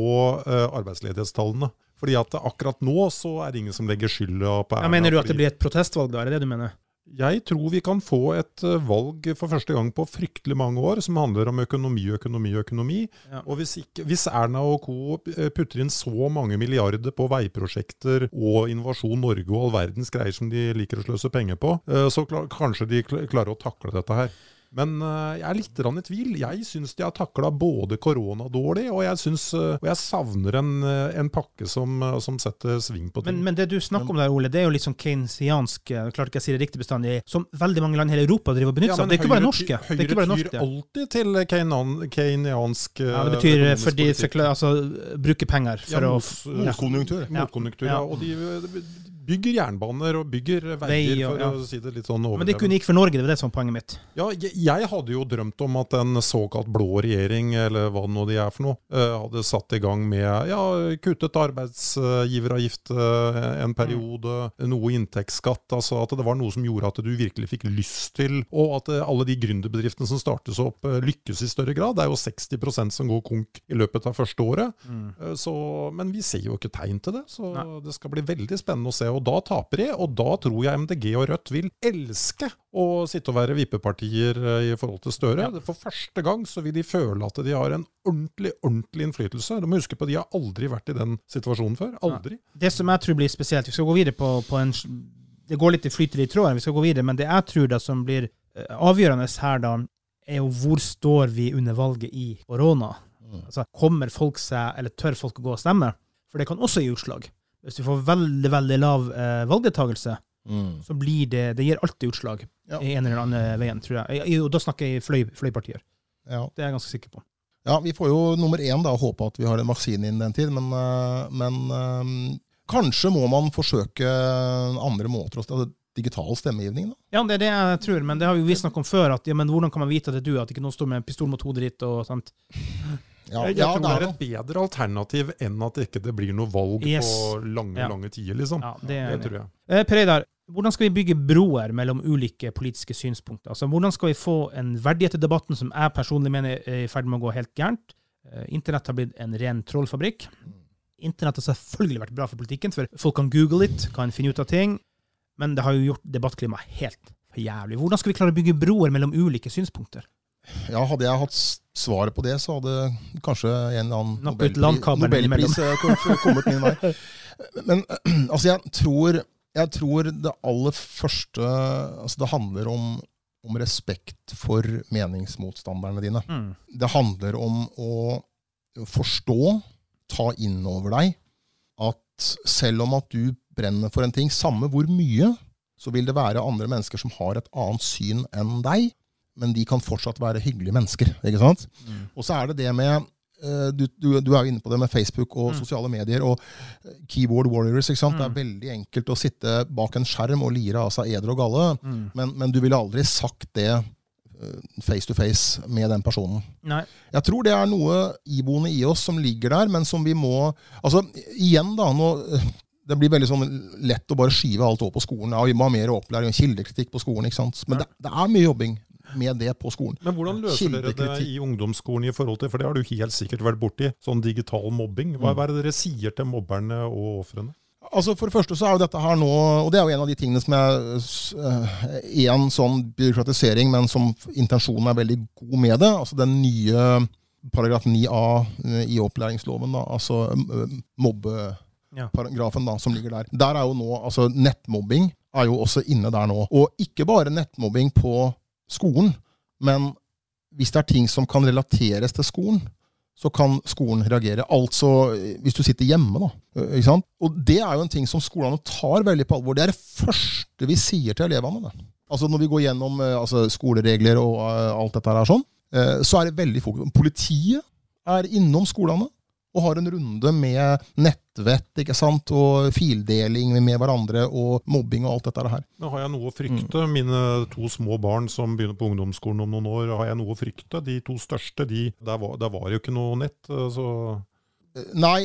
arbeidsledighetstallene. Fordi at akkurat nå så det ingen som legger skylda på Erna. Mener du at det blir et protestvalg da, det du mener? Jeg tror vi kan få et valg for første gang på fryktelig mange år som handler om økonomi. Ja. Og hvis Erna og Co. putter inn så mange milliarder på veiprosjekter og Innovasjon Norge og all verdens greier som de liker å sløse penger på, så kanskje de klarer å takle dette her. Men jeg litt rann i tvil. Jeg synes de har taklet både korona dårlig, og jeg savner en pakke som setter sving på ting. Men det du snakker om der, Ole, det jo litt sånn keynesiansk, klart ikke jeg sier det riktig bestandig, som veldig mange land i hele Europa driver å benytte seg av. Det ikke bare norske. Høyre tyr alltid til keynesiansk... Ja, det betyr bruke penger for motkonjunktur. Ja, og de bygger jernbaner og bygger veier, for å si det litt sånn overlevet. Men det kunne ikke for Norge, det var det som poenget mitt. Ja, jeg hadde jo drømt om at en såkalt blå regjering, eller hva nå de for noe, hadde satt I gang med kuttet arbeidsgiveravgift en periode, noe inntektsskatt, altså at det var noe som gjorde at du virkelig fikk lyst til, og at alle de gründerbedriftene som startes opp lykkes i større grad. Det jo 60% som går konk i løpet av første året, men vi ser jo ikke tegn til det, så det skal bli veldig spennende å se, og da taper de, og da tror jeg MDG og Rødt vil elske å sitte og være vippepartier i forhold til Støre. Ja. For første gang så vil de føle at de har en ordentlig innflytelse. Du må huske på at de har aldri vært i den situasjonen før. Aldri. Ja. Det som jeg tror blir spesielt, vi skal gå videre på en... Det går litt i flytende i tråden, vi skal gå videre, men det jeg tror da som blir avgjørende her da, jo hvor står vi under valget i korona? Altså, kommer folk seg, eller tør folk å gå og stemme? For det kan også gi utslag. Hvis vi får veldig, veldig lav valgdeltagelse, så blir det gir alltid utslag i en eller annen veien, tror jeg. Og da snakker jeg fløypartier. Ja. Det jeg ganske sikker på. Ja, vi får jo nummer 1 da, håpe at vi har en vaksine innen den tid, men kanskje må man forsøke andre måter, altså digital stemmegivning da? Ja, det jeg tror, men det har vi snakket om før, at men hvordan kan man vite at det du, at ikke noen står med en pistol mot hodet ditt og sånt? Jeg tror det er et bedre alternativ enn at det ikke det blir noe valg på lange tider, liksom. Ja, det tror jeg. Per-Eidar, hvordan skal vi bygge broer mellom ulike politiske synspunkter? Altså, hvordan skal vi få en verdighet i debatten som jeg personlig mener er i ferd med å gå helt gærent? Internett har blitt en ren trollfabrikk. Internett har selvfølgelig vært bra for politikken, for folk kan google litt, kan finne ut av ting, men det har jo gjort debattklimaet helt jævlig. Hvordan skal vi klare å bygge broer mellom ulike synspunkter? Ja, hadde jeg hatt svaret på det, så hadde kanskje en eller annen Nobelpris kommet min vei. Men altså, jeg tror det aller første, altså det handler om respekt for meningsmotstanderne dine. Mm. Det handler om å forstå, ta innover deg, at selv om at du brenner for en ting, samme hvor mye, så vil det være andre mennesker som har et annet syn enn deg, men de kan fortsatt være hyggelige mennesker, ikke sant? Mm. Og så er det det med, du er jo inne på det med Facebook og sosiale medier og keyboard warriors, ikke sant? Det er veldig enkelt å sitte bak en skjerm og lire av seg eder og galle, men du ville aldri sagt det face to face med den personen. Nei. Jeg tror det er noe iboende i oss som ligger der, men som vi må, altså igjen da, nå, det blir veldig sånn lett å bare skyve alt over på skolen, ja, vi må ha mer opplæring og kildekritikk på skolen, ikke sant? Men det er mye jobbing med det på skolen. Men hvordan løser dere det i ungdomsskolen i forhold til, for det har du helt sikkert vært borti, sånn digital mobbing. Hva er det dere sier til mobberne og offrene? Altså for det første så er jo dette her nå, og det er jo en av de tingene som er en sånn byråkratisering, men som intensjonen er veldig god med det, altså den nye paragraf 9a i opplæringsloven da, altså mobbeparagrafen da, som ligger der. Der er jo nå, altså nettmobbing er jo også inne der nå, og ikke bare nettmobbing på skolen, men hvis det er ting som kan relateres til skolen, så kan skolen reagere. Altså, hvis du sitter hjemme da, ikke sant? Og det er jo en ting som skolene tar veldig på alvor. Det er det første vi sier til elevene. Da. Altså, når vi går gjennom skoleregler og alt dette her sånn, så er det veldig fokus. Politiet er innom skolene og har en runde med nettvett, ikke sant, og fildeling med hverandre, og mobbing og alt dette her. Da har jeg noe å frykte. Mine to små barn som begynner på ungdomsskolen om noen år, har jeg noe å frykte. De to største, der var jo ikke noe nett, så... Nei,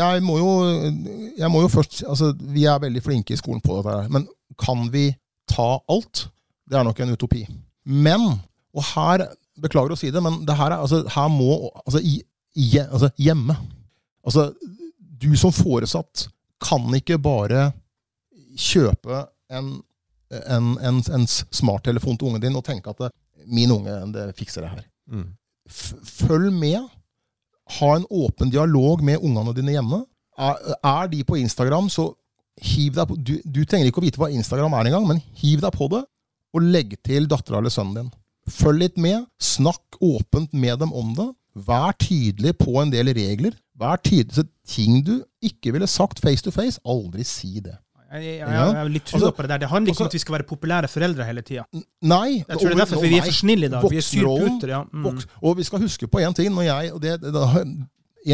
jeg må jo først... Altså, vi er veldig flinke i skolen på dette her, men kan vi ta alt? Det er nok en utopi. Men, og her, beklager å si det, men det her er, altså, her må... Altså, hjemme. Altså, du som foresatt kan ikke bare kjøpe en smarttelefon til ungen din og tenke at min unge det fikser det her. Mm. Følg med. Ha en åpen dialog med ungene dine hjemme. Er de på Instagram, så hiv deg på. Du trenger ikke å vite hva Instagram er engang, men hiv deg på det, og legg til datteren eller sønnen din. Følg litt med. Snakk åpent med dem om det. Vær tydelig på en del regler. Vær tydelig til ting du ikke ville sagt face to face. Aldri si det. Jeg er litt tro på det der. Det handler ikke om at vi skal være populære foreldre hele tiden. Nei. Jeg tror det er derfor vi er for snille i dag. Vi er surputer, ja. Og vi skal huske på en ting. En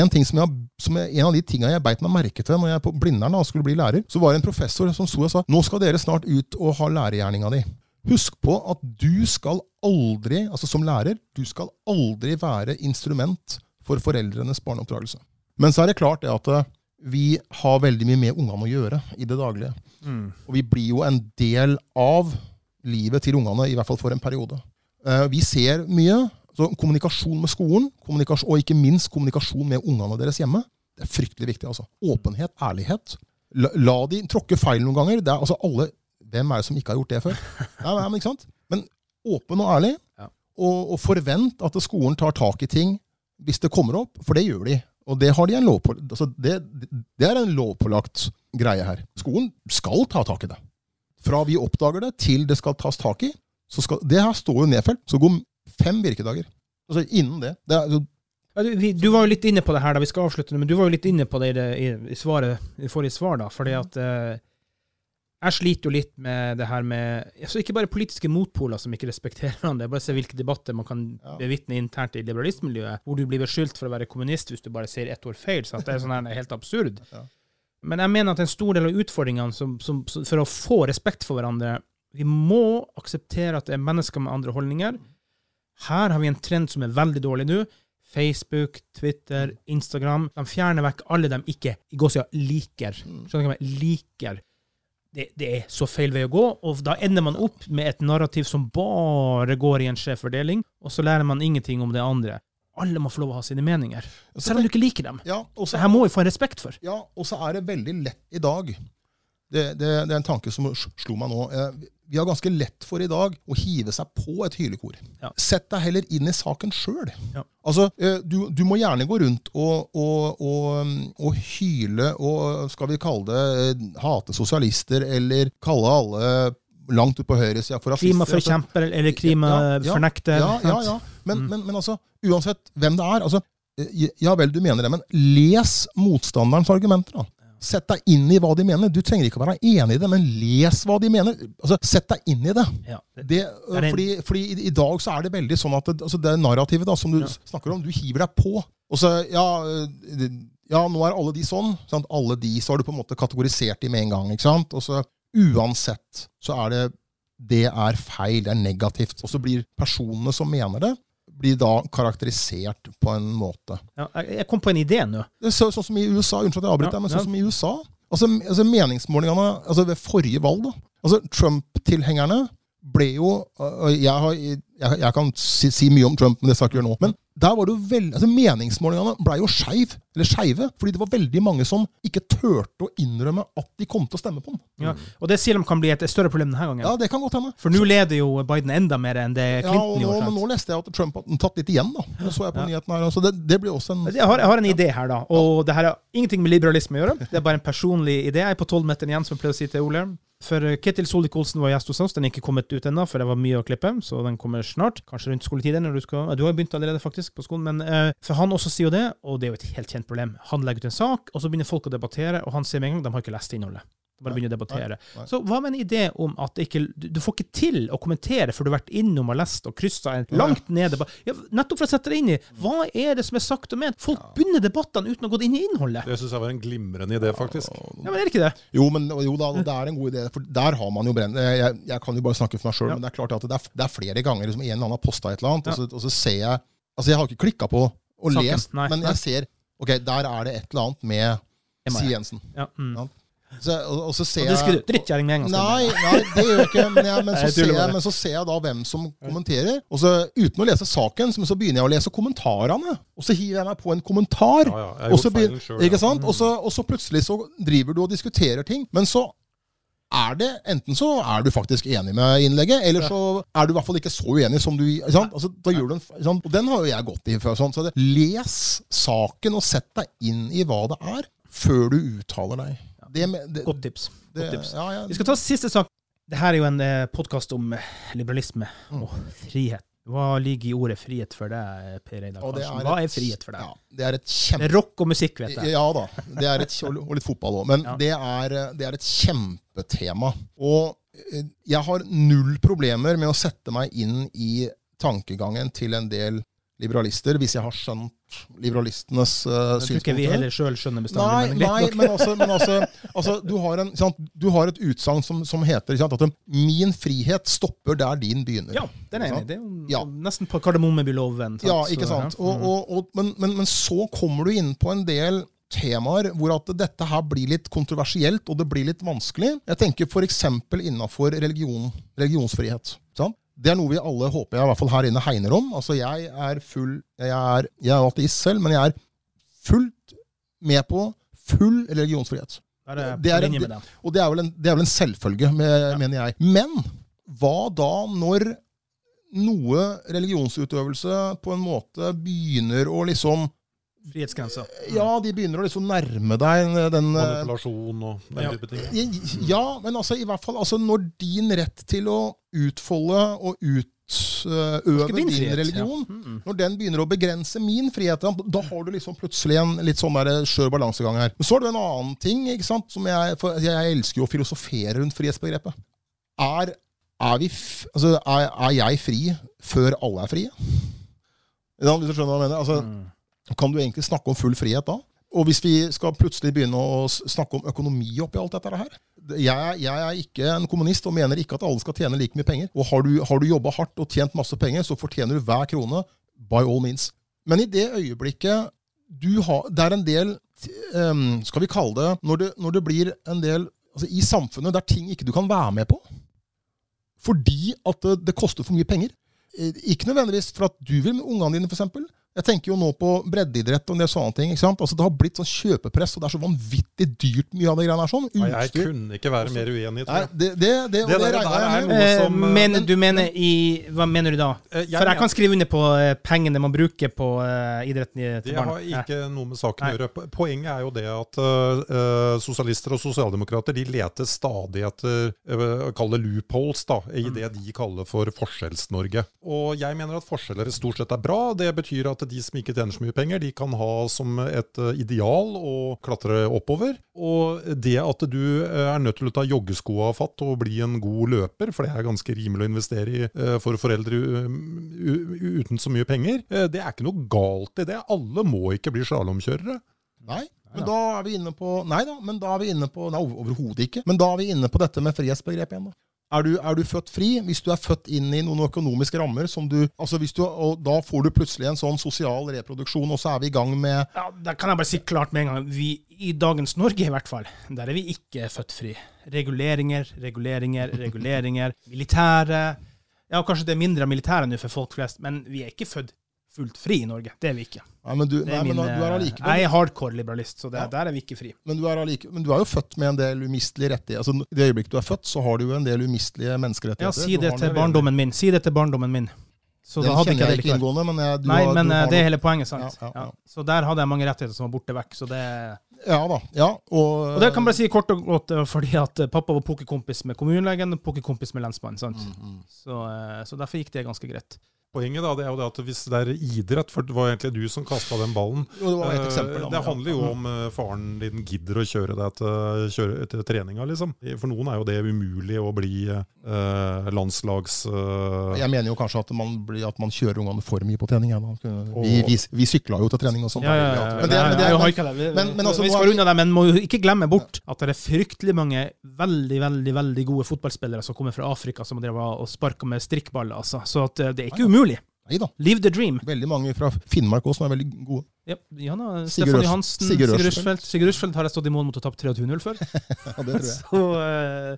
av de tingene jeg beit meg merke til når jeg på Blindern skulle bli lærer, så var det en professor som så og sa, nå skal dere snart ut og ha lærergjerninga di. Husk på at du skal aldri, altså som lærer, du skal aldri være instrument for foreldrenes barneoppdragelse. Men så er det klart det at vi har veldig mye med ungene å gjøre i det daglige. Mm. Og vi blir jo en del av livet til ungene, i hvert fall for en periode. Vi ser mye, så kommunikasjon med skolen, og ikke minst kommunikasjon med ungene deres hjemme, det er fryktelig viktig. Altså. Åpenhet, ærlighet. La de tråkke feil noen ganger. Det er altså alle... Hvem er det som ikke har gjort det før? Nei, men ikke sant? Men åpen og ærlig, og forvent at skolen tar tak i ting hvis det kommer opp, for det gjør de. Og det har de en lovpålagt. Altså det er en lovpålagt greie her. Skolen skal ta tak i det. Fra vi oppdager det til det skal tas tak i, så skal, det her står jo nedfelt, så går 5 virkedager. Altså innen det. Du var jo litt inne på det her da vi skal avslutte, men du var jo litt inne på det i forrige svar da, fordi at jeg sliter jo litt med det her med, altså ikke bare politiske motpoler som ikke respekterer hverandre, bare se hvilke debatter man kan bevittne internt i liberalistmiljøet, hvor du blir beskyldt for å være kommunist hvis du bare ser ett år feil, så det er sånn her helt absurd. Men jeg mener at en stor del av utfordringene for å få respekt for hverandre, vi må akseptere at det er mennesker med andre holdninger. Her har vi en trend som er veldig dårlig nå. Facebook, Twitter, Instagram. De fjerner vekk alle de ikke, i gåsiden, liker. Skjønner du, liker. Det så feil vei å gå, og da ender man opp med et narrativ som bare går i en skjevfordeling, og så lærer man ingenting om det andre. Alle må få lov å ha sine meninger. Selv om du ikke liker dem. Ja, også, det her må vi få en respekt for. Ja, og så det veldig lett i dag. Det en tanke som slo meg nå. Vi har ganske lett for i dag å hive seg på et hylekor. Ja. Sett deg heller inn i saken selv. Ja. Altså, du må gjerne gå rundt og hyle, og skal vi kalle det hate sosialister, eller kalle alle langt ut på høyre siden for rasister. Klimaforkjemper, eller klimafornekter. Ja. Men altså, uansett hvem det altså, ja vel, du mener det, men les motstanderens argumenter da. Sett deg inn i hva de mener. Du trenger ikke å være enig i det, men les hva de mener. Altså, sett deg inn i det. Ja, fordi i dag så det veldig sånn at altså det narrativet da, som du snakker om, du hiver deg på. Og så, ja, nå alle de sånn. Sant? Alle de, så har du på en måte kategorisert de med en gang. Ikke sant? Og så uansett så det feil, det negativt. Og så blir personene som mener det, blir da karakterisert på en måte. Ja, jeg kom på en idé nå. Sånn som i USA, unnskyld at jeg avbryter, men sånn som i USA, altså meningsmålingene, altså ved forrige valg da, altså Trump-tilhengerne ble jo, jeg kan si mye om Trump, men det skal jeg ikke gjøre nå, men der var det jo altså meningsmålingene ble jo skeive, fordi det var veldig mange som ikke tørte å innrømme at de kom til å stemme på den. Ja, og det sier de kan bli et større problem denne gangen. Ja, det kan godt hende. For nå leder jo Biden enda mer enn det Clinton gjorde. Ja, men nå leste jeg at Trump har tatt litt igjen da. Det så jeg på nyheten her, så det blir også en... Jeg har en idé her da, og det her har ingenting med liberalisme å gjøre. Det bare en personlig idé. Jeg på 12-meteren igjen, som jeg pleier å si til Ole. For Kjetil Solvik-Olsen var gjest hos oss. Den er ikke kommet ut enda, for det var mye å klippe, så den kommer snart. Kanskje rundt skoletiden når du skal... Du har begynt allerede faktisk på skolen, men for han også sier jo det, og det jo et helt kjent problem. Han legger ut en sak, og så begynner folk å debattere, og han sier med en gang, de har ikke lest innholdet. De bare begynner å debattere. Nei. Så hva med en idé om at du får ikke til å kommentere, for du har vært innom og lest og krysset langt nede. Nettopp for å sette deg inn i, hva det som sagt og med? Folk begynner debattene uten å gå inn i innholdet. Det synes jeg var en glimrende idé, faktisk. Ja, men det ikke det? Jo, det en god idé, for der har man jo brent. Jeg kan jo bare snakke for meg selv, men det klart at det flere ganger liksom, en eller annen har postet et eller annet, og så ser jeg, altså jeg har ikke klikket på og lest, men jeg ser, ok, der det et eller annet med Siv Jensen. Ja, og så ser jeg... Og det skulle drittkjæring med en gang. Nei, det gjør jeg ikke, men så ser jeg da hvem som kommenterer, og så uten å lese saken, så begynner jeg å lese kommentarene, og så hiver jeg meg på en kommentar, og så blir, ikke sant? Og så plutselig så driver du og diskuterer ting, men så det enten så du faktisk enig med innlegget, eller så du i hvert fall ikke så uenig som du, ikke sant? Altså, da gjør du en, ikke sant? Og den har jo jeg gått i før, sånn, så les saken og sett deg inn i hva det før du uttaler deg. Godt tips. Ja. Vi skal ta siste sak. Det her jo en podcast om liberalisme og frihet. Hva ligger i ordet frihet for deg, Per-Eidar Karlsson? Hva frihet for deg? Ja, det et kjempe... Rock og musikk, vet jeg. Ja da, det et, og litt fotball også. Men det et kjempetema. Og jeg har null problemer med å sette meg inn i tankegangen til en del liberalister, hvis jeg har skjønt liberalistenes synspunkter. Jeg tror ikke vi heller selv skjønner bestandig. Nei, men altså du har et utsagn som heter at min frihet stopper der din begynner. Ja, den enig. Det nesten på kardemommebyloven. Ja, ikke sant? Men så kommer du inn på en del temaer hvor at dette her blir litt kontroversielt, og det blir litt vanskelig. Jeg tenker for eksempel innenfor religionsfrihet, sant? Det noe vi alle håper jeg i hvert fall her inne hegner om. Altså jeg full, jeg ateist selv, men jeg fullt med på full religionsfrihet. Det og det vel en selvfølge, mener jeg. Men hva da når noe religionsutøvelse på en måte begynner å liksom... Frihetsgrenser. Ja, de begynner å liksom nærme deg den... Manipulasjon og den type ting. Ja, men altså i hvert fall når din rett til å utfolde og utøve din religion, når den begynner å begrense min frihet, da har du liksom plutselig en litt sånn der skjør balansegang her. Men så har du en annen ting, ikke sant, som jeg elsker jo å filosofere rundt frihetsbegrepet. Er jeg fri før alle frie? Hvis du skjønner hva jeg mener, altså... Kan du egentlig snakke om full frihet da? Og hvis vi skal plutselig begynne å snakke om økonomi oppi alt dette her, jeg ikke en kommunist og mener ikke at alle skal tjene like mye penger, og har du jobbet hardt og tjent masse penger, så fortjener du hver krone, by all means. Men i det øyeblikket du har, det en del, skal vi kalle det, når det blir en del altså i samfunnet, det ting ikke du kan være med på, fordi at det koster for mye penger. Ikke nødvendigvis for at du vil med ungene dine, for eksempel. Jeg tenker jo nå på breddeidrett og en del sånne ting, ikke sant? Altså, det har blitt sånn kjøpepress, og det så vanvittig dyrt mye av det greiene sånn. Nei, jeg kunne ikke være mer uenig, tror jeg. Nei, det regner jeg med. Hva mener du da? For jeg kan skrive under på pengene man bruker på idretten til barn. Det har ikke noe med saken å gjøre. Poenget jo det at sosialister og sosialdemokrater, de leter stadig etter, kall det loopholes da, i det de kaller for Forskjells-Norge. Og jeg mener at forskjeller stort sett bra. Det betyr at de som ikke tjener så mye penger, de kan ha som et ideal å klatre oppover, og det at du nødt til å ta joggeskoa fatt og bli en god løper, for det ganske rimelig å investere i for foreldre uten så mye penger, det ikke noe galt i det. Alle må ikke bli slalomkjørere. Nei. Men da vi inne på... Nei da, men da vi inne på... Nei, overhodet ikke. Men da vi inne på dette med frihetsbegrep igjen da. Er du født fri? Hvis du født inn i noen økonomiske rammer som du... Altså hvis du... Og da får du plutselig en sånn sosial reproduksjon, og så vi i gang med... Ja, da kan jeg bare si klart med en gang. Vi, i dagens Norge i hvert fall, der vi ikke født fri. Reguleringer. Militære. Ja, kanskje det mindre militære nå for folk flest, men vi ikke født fullt fri i Norge. Det vi ikke. Nei, men du allikevel... Jeg hardcore liberalist, så der vi ikke fri. Men du allikevel... Men du jo født med en del umistelige rettigheter. Altså, i det øyeblikket du født, så har du jo en del umistelige menneskerettigheter. Ja, si det til barndommen min. Så den da hadde jeg ikke inngående, men... det hele poenget, sant? Ja. Så der hadde jeg mange rettigheter som var borte vekk, så det... Ja da, ja. Og det kan bare si kort og godt, fordi at pappa var pokekompis med kommunlegen, pokekompis med lensmannen, sant? Så derfor gikk det ganske greit. Poenget da, det jo det at hvis det idrett, for det var egentlig du som kastet den ballen, jo, det var et eksempel. Det handler jo om faren din gidder å kjøre deg til treninga, liksom. For noen jo det umulig å bli landslags... Jeg mener jo kanskje at man kjører ungene for mye på trening. Vi sykler jo til trening og sånt. Men altså, vi skal unna det, men må jo ikke glemme bort at det fryktelig mange veldig, veldig, veldig gode fotballspillere som kommer fra Afrika, som drev og sparket med strikkballer, altså. Så at det ikke umulig. Neida. Live the dream. Veldig mange fra Finnmark også som veldig gode. Yep. Stefan Johansen, Sigurd Rushfeldt har jeg stått i mål mot å tappe 3-0 før. Ja, det tror jeg. Så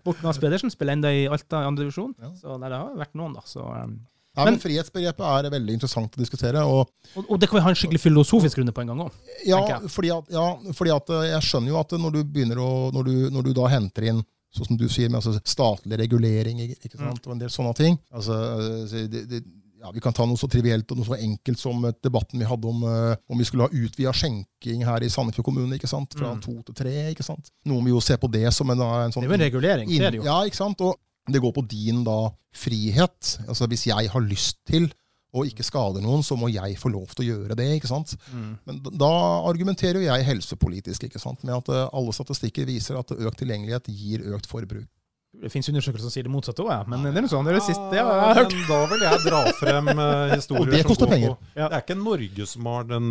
Borten Hans Pedersen spiller enda i Alta i andre divisjon. Ja. Så det har vært noen da. Så, men frihetsbegrepet veldig interessant å diskutere. Og det kan vi ha en skikkelig filosofisk runde på en gang også. Fordi at jeg skjønner jo at når du begynner å, når du da henter inn sånn som du sier med altså, statlig regulering, ikke sant, og en del sånne ting. Altså det ja, vi kan ta noe så trivielt og noe så enkelt som debatten vi hadde om vi skulle ha utvidet skjenking her i Sandefjord kommune, ikke sant? Fra 2 til 3, ikke sant? Noen vil jo se på det som en sånn... Det en regulering, det det jo. Ja, ikke sant? Og det går på din da frihet. Altså hvis jeg har lyst til å ikke skade noen, så må jeg få lov til å gjøre det, ikke sant? Men da argumenterer jo jeg helsepolitisk, ikke sant? Med at alle statistikker viser at økt tilgjengelighet gir økt forbruk. Det finns undersøkelser som sier det motsatte også, ja. Men det noe sånn, det det siste jeg har hørt. Men da vil jeg dra frem historier som går på. Det ikke Norge som har den